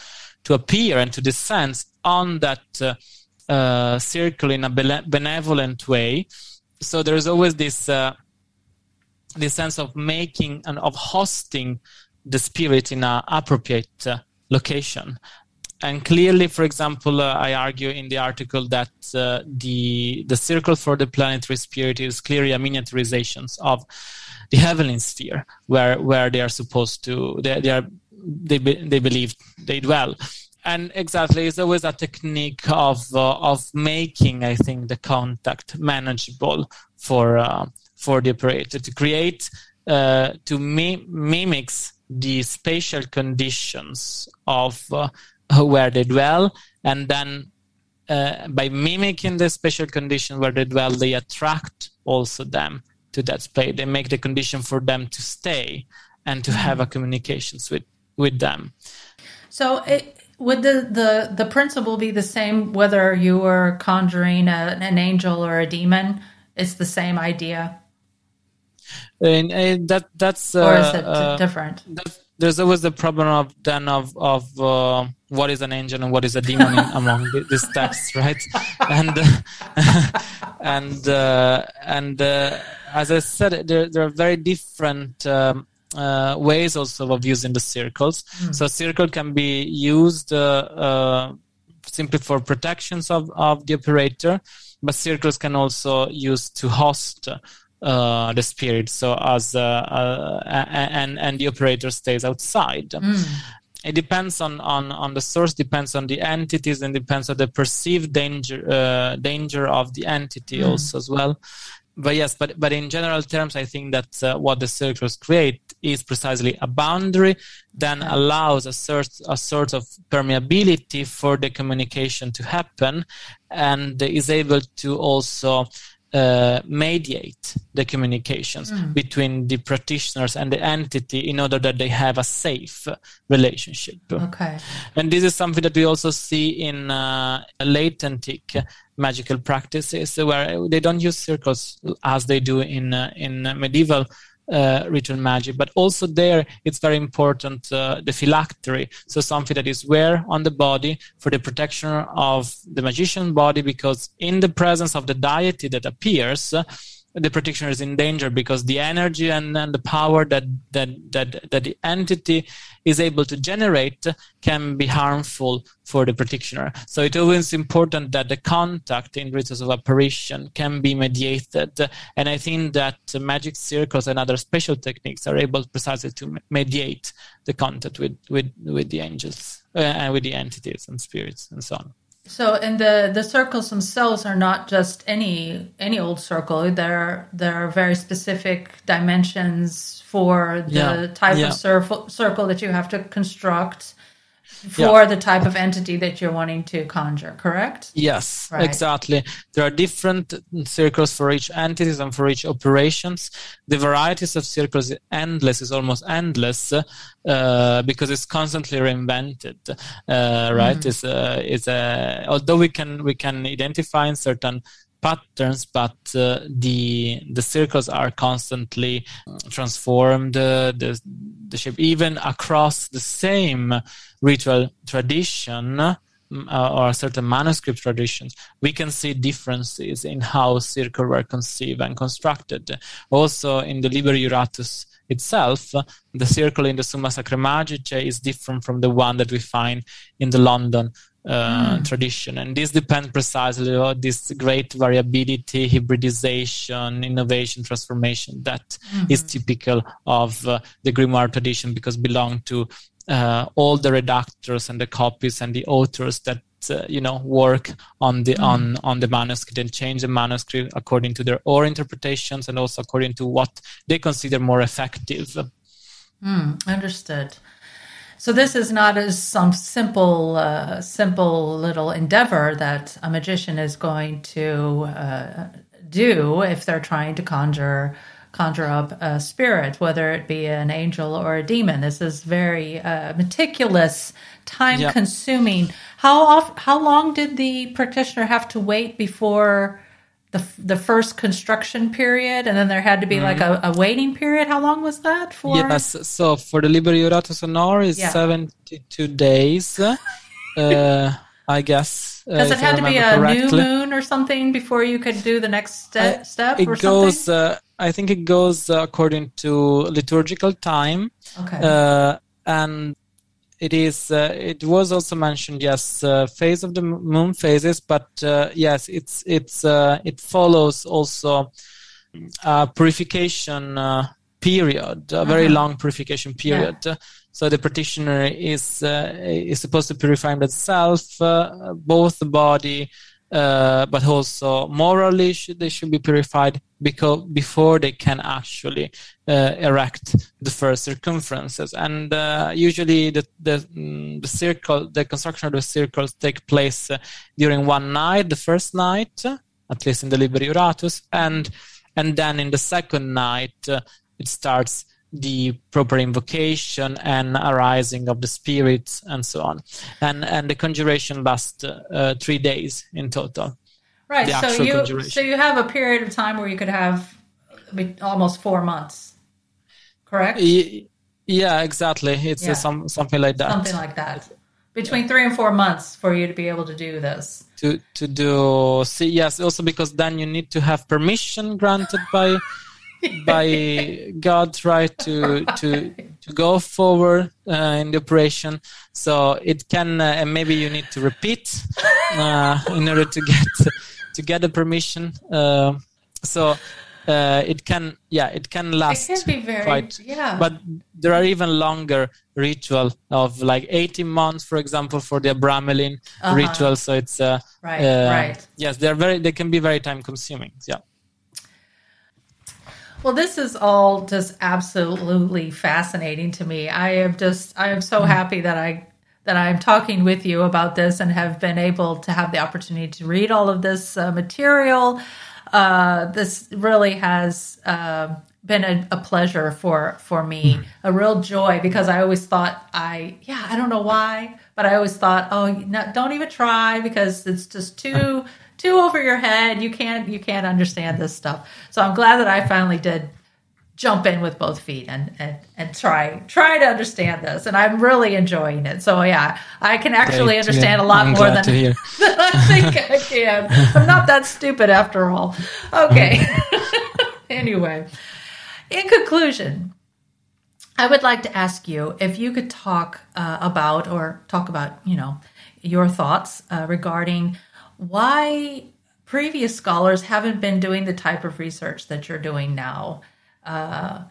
to appear and to descend on that uh, uh, circle in a benevolent way. So there is always this uh, this sense of making and of hosting the spirit in an appropriate uh, location. And clearly, for example, uh, I argue in the article that uh, the the circle for the planetary spirit is clearly a miniaturization of the heavenly sphere, where where they are supposed to they they are they be, they believe they dwell. And exactly, it's always a technique of uh, of making, I think, the contact manageable for uh, for the operator to create uh, to mi- mimics the spatial conditions of uh, where they dwell, and then uh, by mimicking the special condition where they dwell, they attract also them to that space. They make the condition for them to stay and to have a communications with, with them. So it, would the, the, the principle be the same whether you were conjuring a, an angel or a demon? It's the same idea? And, and that, that's, or is it uh, different? That's, there's always the problem of then of of uh, what is an angel and what is a demon in, among this text, right? And uh, and uh, and uh, as I said, there there are very different um, uh, ways also of using the circles. Mm. So a circle can be used uh, uh, simply for protections of, of the operator, but circles can also use to host Uh, the spirit, so as uh, uh, and and the operator stays outside. Mm. It depends on, on, on the source, depends on the entities, and depends on the perceived danger uh, danger of the entity mm. also as well. But yes, but but in general terms, I think that uh, what the circles create is precisely a boundary, then mm. allows a sort a sort of permeability for the communication to happen, and is able to also Uh, mediate the communications mm. between the practitioners and the entity in order that they have a safe relationship. Okay. And this is something that we also see in uh, late antique magical practices, where they don't use circles as they do in uh, in medieval uh, ritual magic, but also there it's very important uh, the phylactery, so something that is wear on the body for the protection of the magician body, because in the presence of the deity that appears, uh, the practitioner is in danger, because the energy and, and the power that, that that that the entity is able to generate can be harmful for the practitioner. So it always important that the contact in rituals of apparition can be mediated, and I think that magic circles and other special techniques are able precisely to mediate the contact with with, with the angels uh, and with the entities and spirits and so on. So, and the, the circles themselves are not just any any old circle. There are, there are very specific dimensions for the yeah. type yeah. of cir- circle that you have to construct for yeah. the type of entity that you're wanting to conjure, correct? Yes, right. Exactly. There are different circles for each entities and for each operations. The varieties of circles is endless, is almost endless, uh, because it's constantly reinvented, uh, right? Mm-hmm. It's uh, it's uh, although we can we can identify in certain patterns, but uh, the the circles are constantly transformed, uh, the the shape, even across the same ritual tradition uh, or certain manuscript traditions, we can see differences in how circles were conceived and constructed. Also in the Liber Iuratus itself, the circle in the Summa Sacre Magice is different from the one that we find in the London Uh, mm. tradition, and this depends precisely on this great variability, hybridization, innovation, transformation that mm-hmm. is typical of uh, the grimoire tradition, because belong to uh, all the redactors and the copies and the authors that uh, you know work on the mm. on on the manuscript and change the manuscript according to their own interpretations and also according to what they consider more effective. Mm, understood. So this is not as some simple, uh, simple little endeavor that a magician is going to uh, do if they're trying to conjure, conjure up a spirit, whether it be an angel or a demon. This is very uh, meticulous, time-consuming. Yep. How off, how long did the practitioner have to wait before the the first construction period, and then there had to be mm. like a, a waiting period? How long was that for? Yes, so for the Liber Iuratus Honorii is yeah. seventy-two days, uh, I guess. Does uh, it had to be a correctly. new moon or something before you could do the next ste- I, step it or goes, something? Uh, I think it goes uh, according to liturgical time. Okay. Uh, and It is. Uh, it was also mentioned, yes, uh, phase of the moon phases, but uh, yes, it's it's uh, it follows also a purification uh, period, a very uh-huh. long purification period. Yeah. So the practitioner is uh, is supposed to purify themselves, uh, both the body, uh, but also morally should, they should be purified because before they can actually uh, erect the first circumferences. And uh, usually the, the the circle, the construction of the circles take place uh, during one night, the first night, at least in the Liber Iuratus, and and then in the second night uh, it starts the proper invocation and arising of the spirits and so on. And and the conjuration lasts uh, three days in total. Right, so you so you have a period of time where you could have almost four months, correct? Y- Yeah, exactly. It's yeah. some something like that. Something like that. Between three and four months for you to be able to do this. To to do see yes, also because then you need to have permission granted by by God, right, to right. to to go forward uh, in the operation. So it can uh, and maybe you need to repeat uh, in order to get to get the permission. Uh, so. Uh, it can, yeah, it can last. It can be very, quite, yeah. But there are even longer ritual of like eighteen months, for example, for the Abramelin uh-huh. ritual. So it's uh, right, uh, right. Yes, they're very. They can be very time-consuming. Yeah. Well, this is all just absolutely fascinating to me. I am just, I am so mm-hmm. happy that I that I am talking with you about this and have been able to have the opportunity to read all of this uh, material. Uh, this really has uh, been a, a pleasure for, for me, a real joy, because I always thought I, yeah, I don't know why, but I always thought, oh, no, don't even try because it's just too, too over your head. You can't, you can't understand this stuff. So I'm glad that I finally did jump in with both feet and, and, and try, try to understand this. And I'm really enjoying it. So yeah, I can actually Great, understand yeah. a lot I'm more than, than I think I can. I'm not that stupid after all. Okay. Anyway, in conclusion, I would like to ask you if you could talk uh, about, or talk about, you know, your thoughts uh, regarding why previous scholars haven't been doing the type of research that you're doing now. Uh,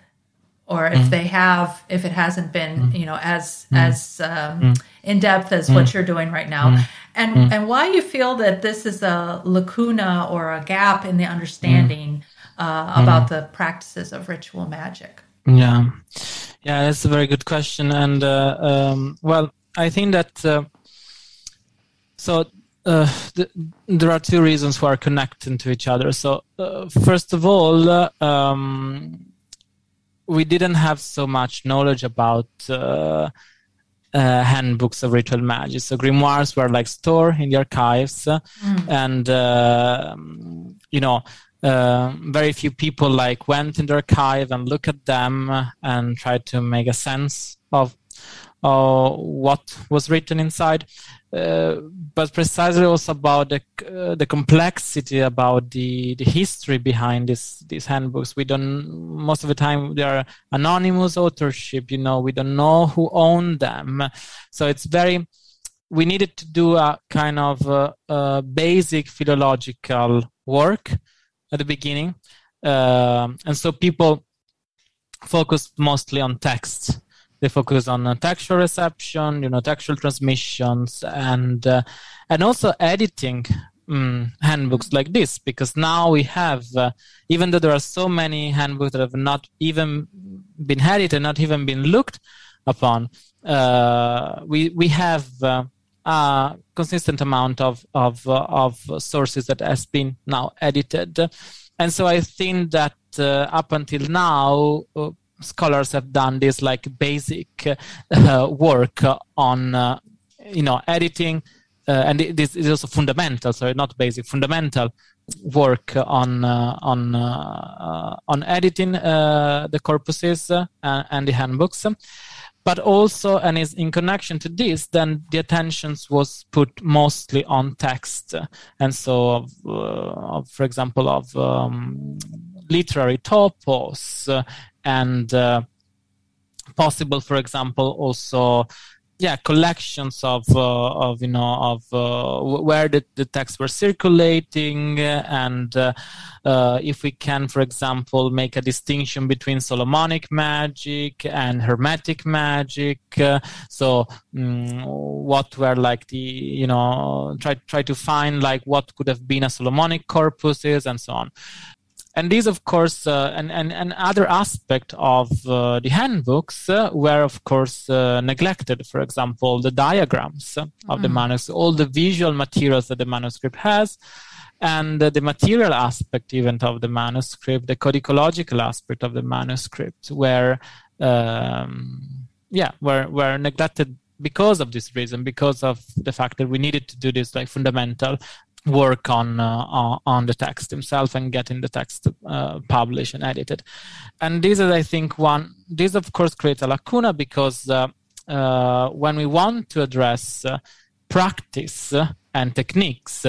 or if mm. they have, if it hasn't been, mm. you know, as mm. as um, mm. in depth as mm. what you're doing right now, mm. and mm. and why you feel that this is a lacuna or a gap in the understanding mm. uh, about mm. the practices of ritual magic. Yeah, yeah, that's a very good question, and uh, um, well, I think that uh, so. Uh, th- there are two reasons who are connecting to each other. So, uh, first of all, uh, um, we didn't have so much knowledge about uh, uh, handbooks of ritual magic. So, grimoires were like stored in the archives, uh, mm. and uh, you know, uh, very few people like went in the archive and looked at them and tried to make a sense of. Or what was written inside, uh, but precisely also about the uh, the complexity, about the, the history behind this, these handbooks. We don't, most of the time they are anonymous authorship, you know, we don't know who owned them. So it's very, we needed to do a kind of uh, uh, basic philological work at the beginning. Uh, and so people focused mostly on text. They focus on textual reception, you know, textual transmissions, and uh, and also editing um, handbooks like this. Because now we have, uh, even though there are so many handbooks that have not even been edited, not even been looked upon, uh, we we have uh, a consistent amount of of uh, of sources that has been now edited, and so I think that uh, up until now. Uh, Scholars have done this like basic uh, work on, uh, you know, editing, uh, and this is also fundamental. Sorry, not basic, fundamental work on uh, on uh, on editing uh, the corpuses uh, and the handbooks, but also, and is in connection to this, then the attentions was put mostly on text, and so, uh, for example, of um, literary topos. Uh, And uh, possible, for example, also, yeah, collections of uh, of you know of uh, where the, the texts were circulating, and uh, uh, if we can, for example, make a distinction between Solomonic magic and Hermetic magic. Uh, so, um, what were like the you know try try to find like what could have been a Solomonic corpuses and so on. And these, of course, uh, and, and, and other aspect of uh, the handbooks uh, were, of course, uh, neglected. For example, the diagrams of mm. the manuscript, all the visual materials that the manuscript has, and uh, the material aspect even of the manuscript, the codicological aspect of the manuscript, were, um, yeah, were were neglected because of this reason, because of the fact that we needed to do this like fundamental work on uh, on the text himself and getting the text uh, published and edited. And this is, I think, one. This, of course, creates a lacuna because uh, uh, when we want to address uh, practice and techniques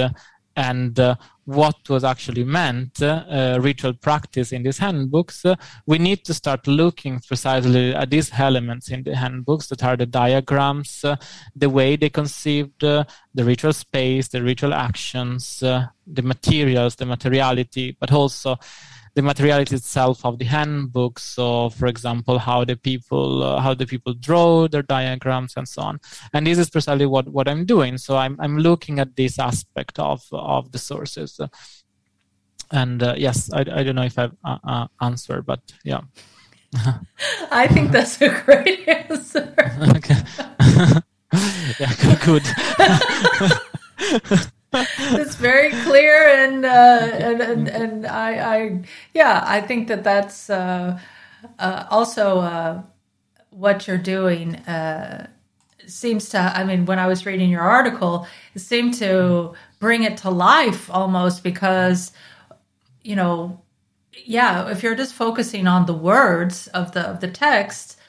and uh, what was actually meant, uh, ritual practice in these handbooks, uh, we need to start looking precisely at these elements in the handbooks that are the diagrams, uh, the way they conceived uh, the ritual space, the ritual actions, uh, the materials, the materiality, but also the materiality itself of the handbook. So, for example, how the people uh, how the people draw their diagrams and so on. And this is precisely what, what I'm doing. So I'm I'm looking at this aspect of of the sources. And uh, yes, I, I don't know if I've uh, uh, answered, but yeah. I think that's a great answer. Okay. Yeah, good. It's very clear, and uh, and and, and I, I, yeah, I think that that's uh, uh, also uh, what you're doing uh, seems to. I mean, when I was reading your article, it seemed to bring it to life almost because, you know, yeah, if you're just focusing on the words of the of the text,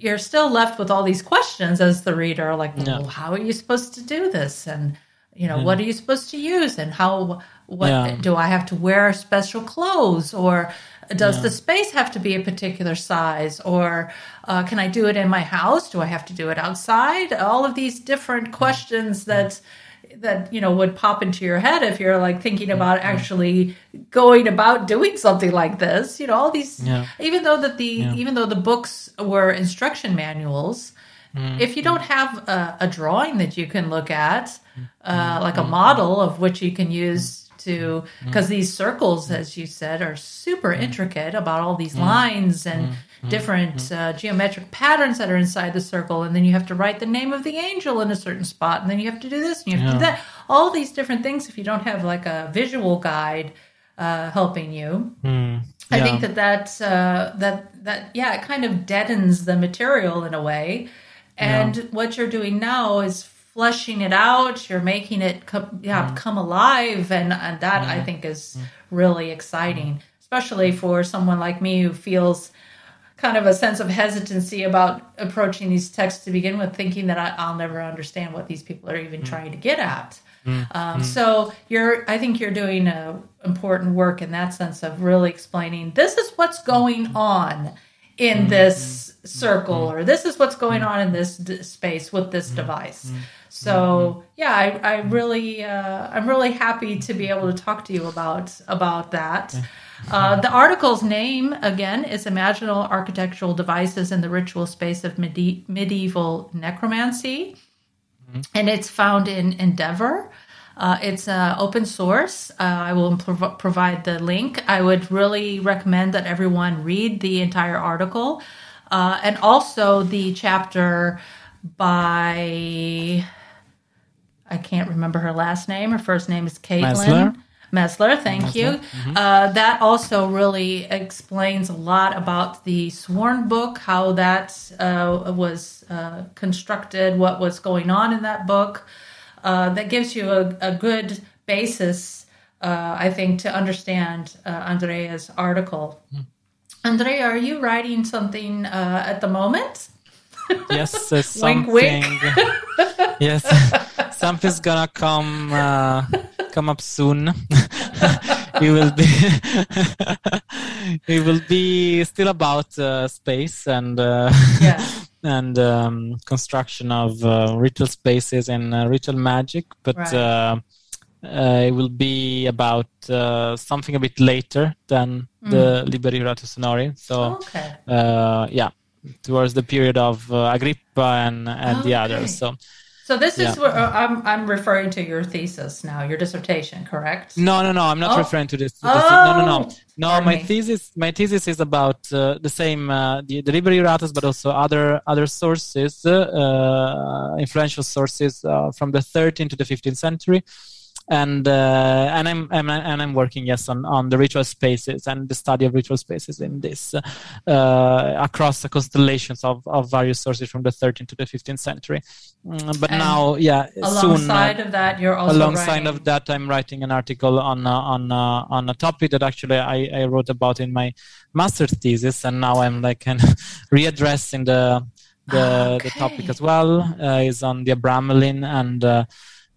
you're still left with all these questions as the reader, like, no. Well, how are you supposed to do this? And you know, mm. what are you supposed to use, and how? What yeah. do I have to wear special clothes, or does yeah. the space have to be a particular size, or uh, can I do it in my house? Do I have to do it outside? All of these different questions that that you know would pop into your head if you're like thinking about actually going about doing something like this. You know, all these. Yeah. Even though that the yeah. even though the books were instruction manuals. If you don't have a, a drawing that you can look at, uh, like a model of which you can use to, because these circles, as you said, are super intricate about all these lines and different uh, geometric patterns that are inside the circle. And then you have to write the name of the angel in a certain spot. And then you have to do this and you have yeah. to do that. All these different things, if you don't have like a visual guide uh, helping you. Mm. Yeah. I think that that, uh, that, that, yeah, it kind of deadens the material in a way. And yeah. what you're doing now is fleshing it out. You're making it come, yeah, yeah. come alive. And, and that, yeah. I think, is yeah. really exciting, especially for someone like me who feels kind of a sense of hesitancy about approaching these texts to begin with, thinking that I, I'll never understand what these people are even mm. trying to get at. Mm. Um, mm. So you're, I think you're doing a, important work in that sense of really explaining, this is what's going on in this circle, or this is what's going on in this d- space with this device. So yeah, I, I really, uh, I'm really happy to be able to talk to you about about that. Uh, the article's name again is "Imaginal Architectural Devices and the Ritual Space of Medi- Medieval Necromancy," and it's found in Endeavor. Uh, it's uh, open source. Uh, I will improv- provide the link. I would really recommend that everyone read the entire article uh, and also the chapter by, I can't remember her last name. Her first name is Katelyn Mesler. Mesler, thank Mesler. you. Mm-hmm. Uh, that also really explains a lot about the Sworn Book, how that uh, was uh, constructed, what was going on in that book. Uh, that gives you a, a good basis, uh, I think, to understand uh, Andrea's article. Mm. Andrea, are you writing something uh, at the moment? Yes, uh, something. Wink, wink. Yes, something's gonna come uh, come up soon. It will be. It will be still about uh, space and. Uh, yeah. and um, construction of uh, ritual spaces and uh, ritual magic, but right. uh, uh, it will be about uh, something a bit later than mm. the Liber Iuratus Honorii. So, okay. uh, yeah, towards the period of uh, Agrippa and, and okay. the others. So, so this yeah. is where uh, I'm. I'm referring to your thesis now, your dissertation, correct? No, no, no. I'm not oh. referring to this. Oh. The, no, no, no. No, Pardon my me. thesis, my thesis is about uh, the same, uh, the, the Liber Iuratus, but also other other sources, uh, influential sources uh, from the thirteenth to the fifteenth century, and uh, and I'm, I'm and I'm working yes on, on the ritual spaces and the study of ritual spaces in this uh, across the constellations of, of various sources from the thirteenth to the fifteenth century. But and now, yeah, alongside soon, of that, you're also alongside writing... of that, I'm writing an article on uh, on uh, on a topic that actually I, I wrote about in my master's thesis, and now I'm like kind of readdressing the the, okay. the topic as well. Uh, is on the Abramelin, and uh,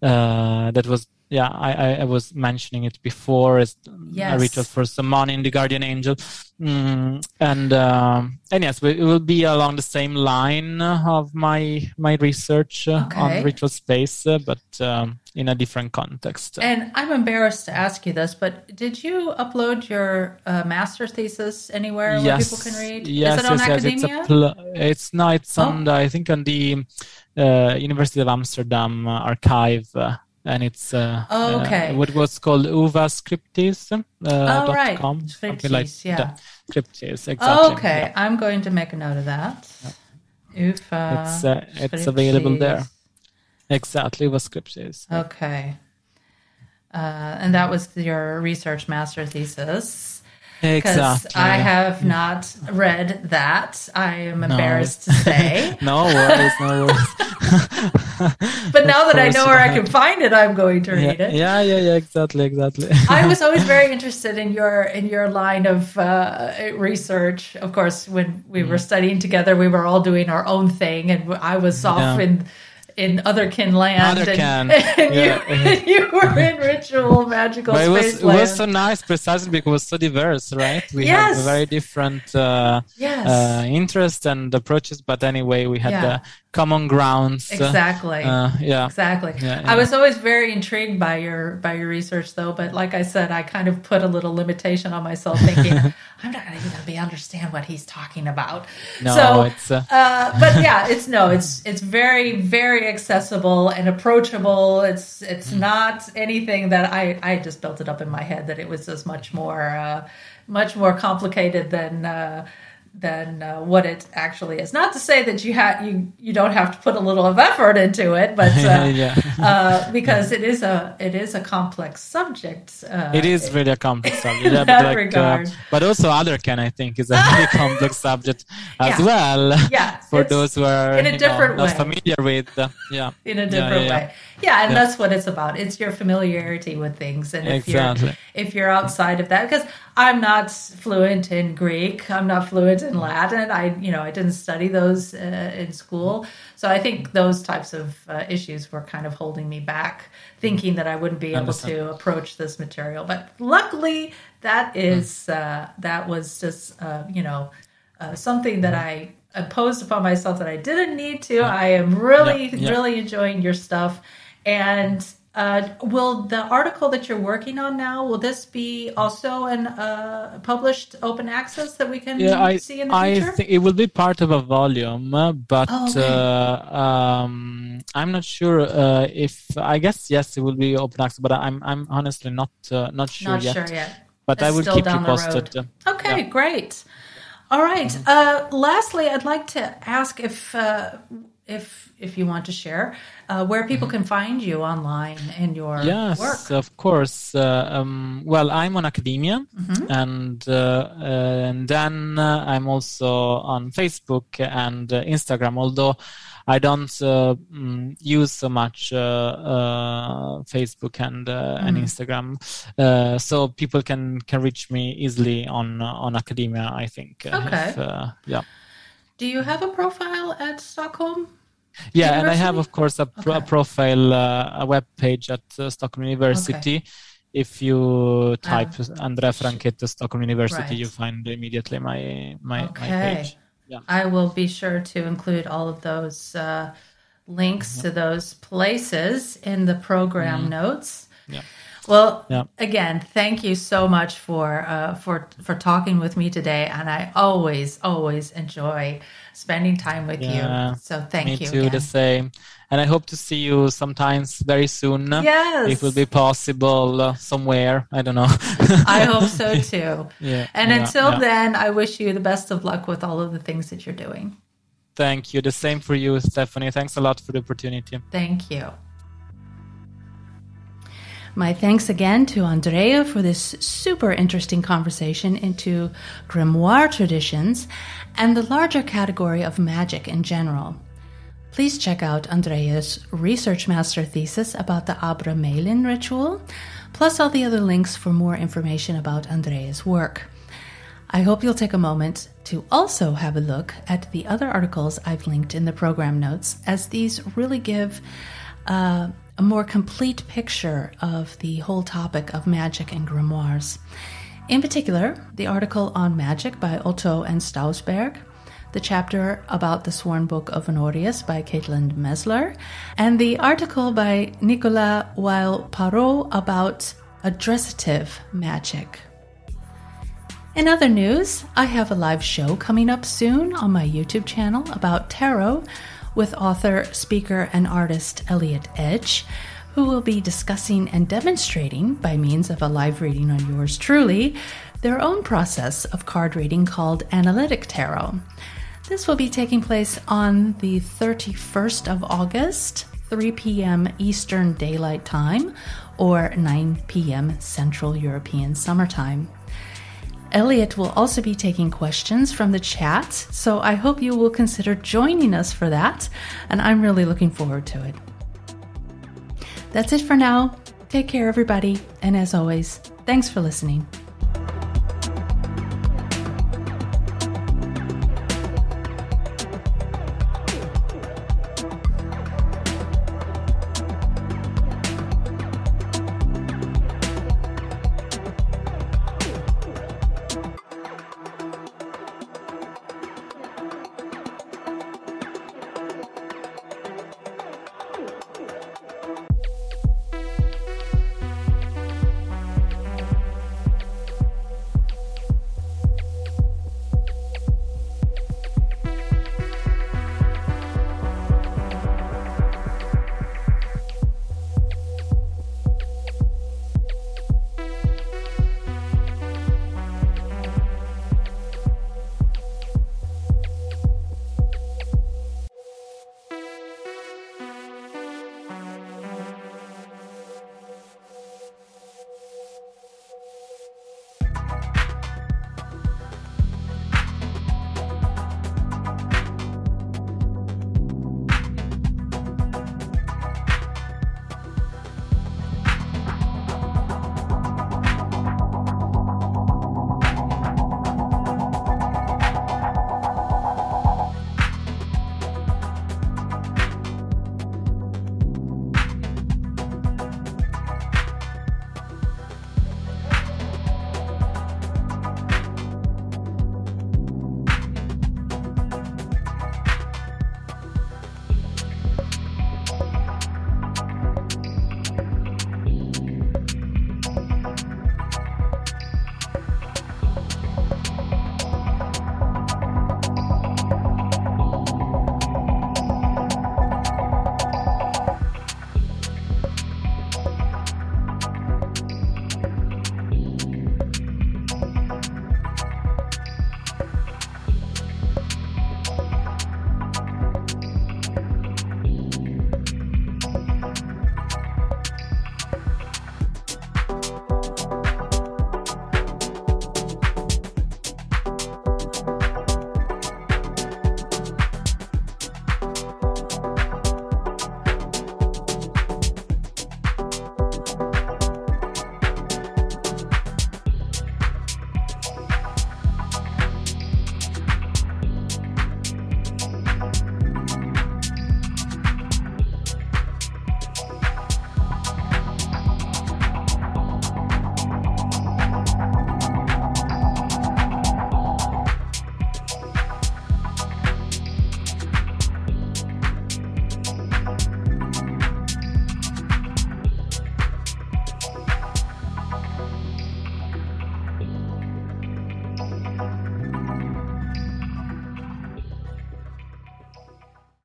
uh, that was. Yeah, I, I was mentioning it before. It's yes. a ritual for summoning the guardian angel, mm, and uh, and yes, it will be along the same line of my my research okay. on ritual space, uh, but um, in a different context. And I'm embarrassed to ask you this, but did you upload your uh, master's thesis anywhere yes. where people can read? Yes, Is it on yes, Academia? Yes. It's, pl- it's no, it's oh. on the, I think on the uh, University of Amsterdam archive. Uh, And it's uh, oh, okay. uh, what was called Uva Scriptis uh, oh, dot right. com, Scriptis, something like yeah. that. Scriptis, exactly. Oh, okay, yeah. I'm going to make a note of that. Yeah. Uva It's, uh, it's available there. Exactly, Uva Scriptis. Okay. Uh, and that was your research master thesis. Exactly. Because I have not read that. I am embarrassed no, to say. No worries, no worries. But now that I know where I can find it, I'm going to read yeah, it. Yeah, yeah, yeah, exactly, exactly. I was always very interested in your in your line of uh, research. Of course, when we mm. were studying together, we were all doing our own thing, and I was off yeah. in in other kin land, other and, and, yeah. you, and you were in ritual magical but space. It was, it was so nice, precisely because it was so diverse, right? We yes. had very different uh, yes. uh, interests and approaches, but anyway, we had. Yeah. the common grounds. Exactly. Uh, yeah. Exactly. Yeah, yeah. I was always very intrigued by your by your research, though. But like I said, I kind of put a little limitation on myself, thinking I'm not going to even be understand what he's talking about. No, so, it's. Uh... Uh, but yeah, it's no, it's it's very very accessible and approachable. It's it's not anything that I I just built it up in my head that it was just much more uh, much more complicated than. Uh, than uh, what it actually is. Not to say that you ha- you you don't have to put a little of effort into it, but uh, yeah. uh, because yeah. it is a it is a complex subject. Uh, it is really a complex subject. In yeah, that but, like, regard. Uh, but also Otherkin, I think, is a really complex subject as yeah. well. Yeah, for those who are in a different know, way. Not familiar with. Uh, yeah, in a different yeah, yeah, yeah. way. Yeah, and yeah. that's what it's about. It's your familiarity with things, and if exactly. you're if you're outside of that, because I'm not fluent in Greek, I'm not fluent in Latin. I, you know, I didn't study those uh, in school, so I think those types of uh, issues were kind of holding me back, thinking that I wouldn't be able to approach this material. But luckily, that is uh, that was just uh, you know uh, something that I imposed upon myself that I didn't need to. I am really yeah. Yeah. really enjoying your stuff. And uh, will the article that you're working on now, will this be also an uh, published open access that we can yeah, I, see in the I future? Th- it will be part of a volume, but oh, okay. uh, um, I'm not sure uh, if, I guess, yes, it will be open access, but I'm I'm honestly not uh, not sure not yet. Not sure yet. But it's I will keep you posted. Road. Okay, yeah. great. All right. Mm-hmm. Uh, lastly, I'd like to ask if... Uh, If if you want to share, uh, where people can find you online and your yes, work. Yes, of course. Uh, um, well, I'm on Academia, mm-hmm. and uh, and then uh, I'm also on Facebook and uh, Instagram. Although I don't uh, use so much uh, uh, Facebook and uh, mm-hmm. and Instagram, uh, so people can, can reach me easily on on Academia. I think. Okay. If, uh, yeah. Do you have a profile at Stockholm? Yeah, University? And I have, of course, a, pro- okay. a profile, uh, a web page at uh, Stockholm University. Okay. If you type uh, Andrea Franchetto, Stockholm University, right. you find immediately my my, okay. my page. Yeah. I will be sure to include all of those uh, links yeah. to those places in the program mm-hmm. notes. Yeah. Well, yeah. again, thank you so much for uh, for for talking with me today, and I always always enjoy spending time with yeah, you. So thank me you. Me too. Again. The same, and I hope to see you sometimes very soon. Yes, if it will be possible uh, somewhere. I don't know. I hope so too. Yeah. And yeah, until yeah. then, I wish you the best of luck with all of the things that you're doing. Thank you. The same for you, Stephanie. Thanks a lot for the opportunity. Thank you. My thanks again to Andrea for this super interesting conversation into grimoire traditions and the larger category of magic in general. Please check out Andrea's research master thesis about the Abramelin ritual, plus all the other links for more information about Andrea's work. I hope you'll take a moment to also have a look at the other articles I've linked in the program notes, as these really give uh, a more complete picture of the whole topic of magic and grimoires. In particular, the article on magic by Otto and Stausberg, the chapter about the Sworn Book of Honorius by Katelyn Mesler, and the article by Nicolas Weill-Parot about addressative magic. In other news, I have a live show coming up soon on my YouTube channel about tarot with author, speaker, and artist Elliot Edge, who will be discussing and demonstrating, by means of a live reading on yours truly, their own process of card reading called analytic tarot. This will be taking place on the thirty-first of August, three p.m. Eastern Daylight Time, or nine p.m. Central European Summertime. Elliot will also be taking questions from the chat, so I hope you will consider joining us for that, and I'm really looking forward to it. That's it for now. Take care, everybody, and as always, thanks for listening.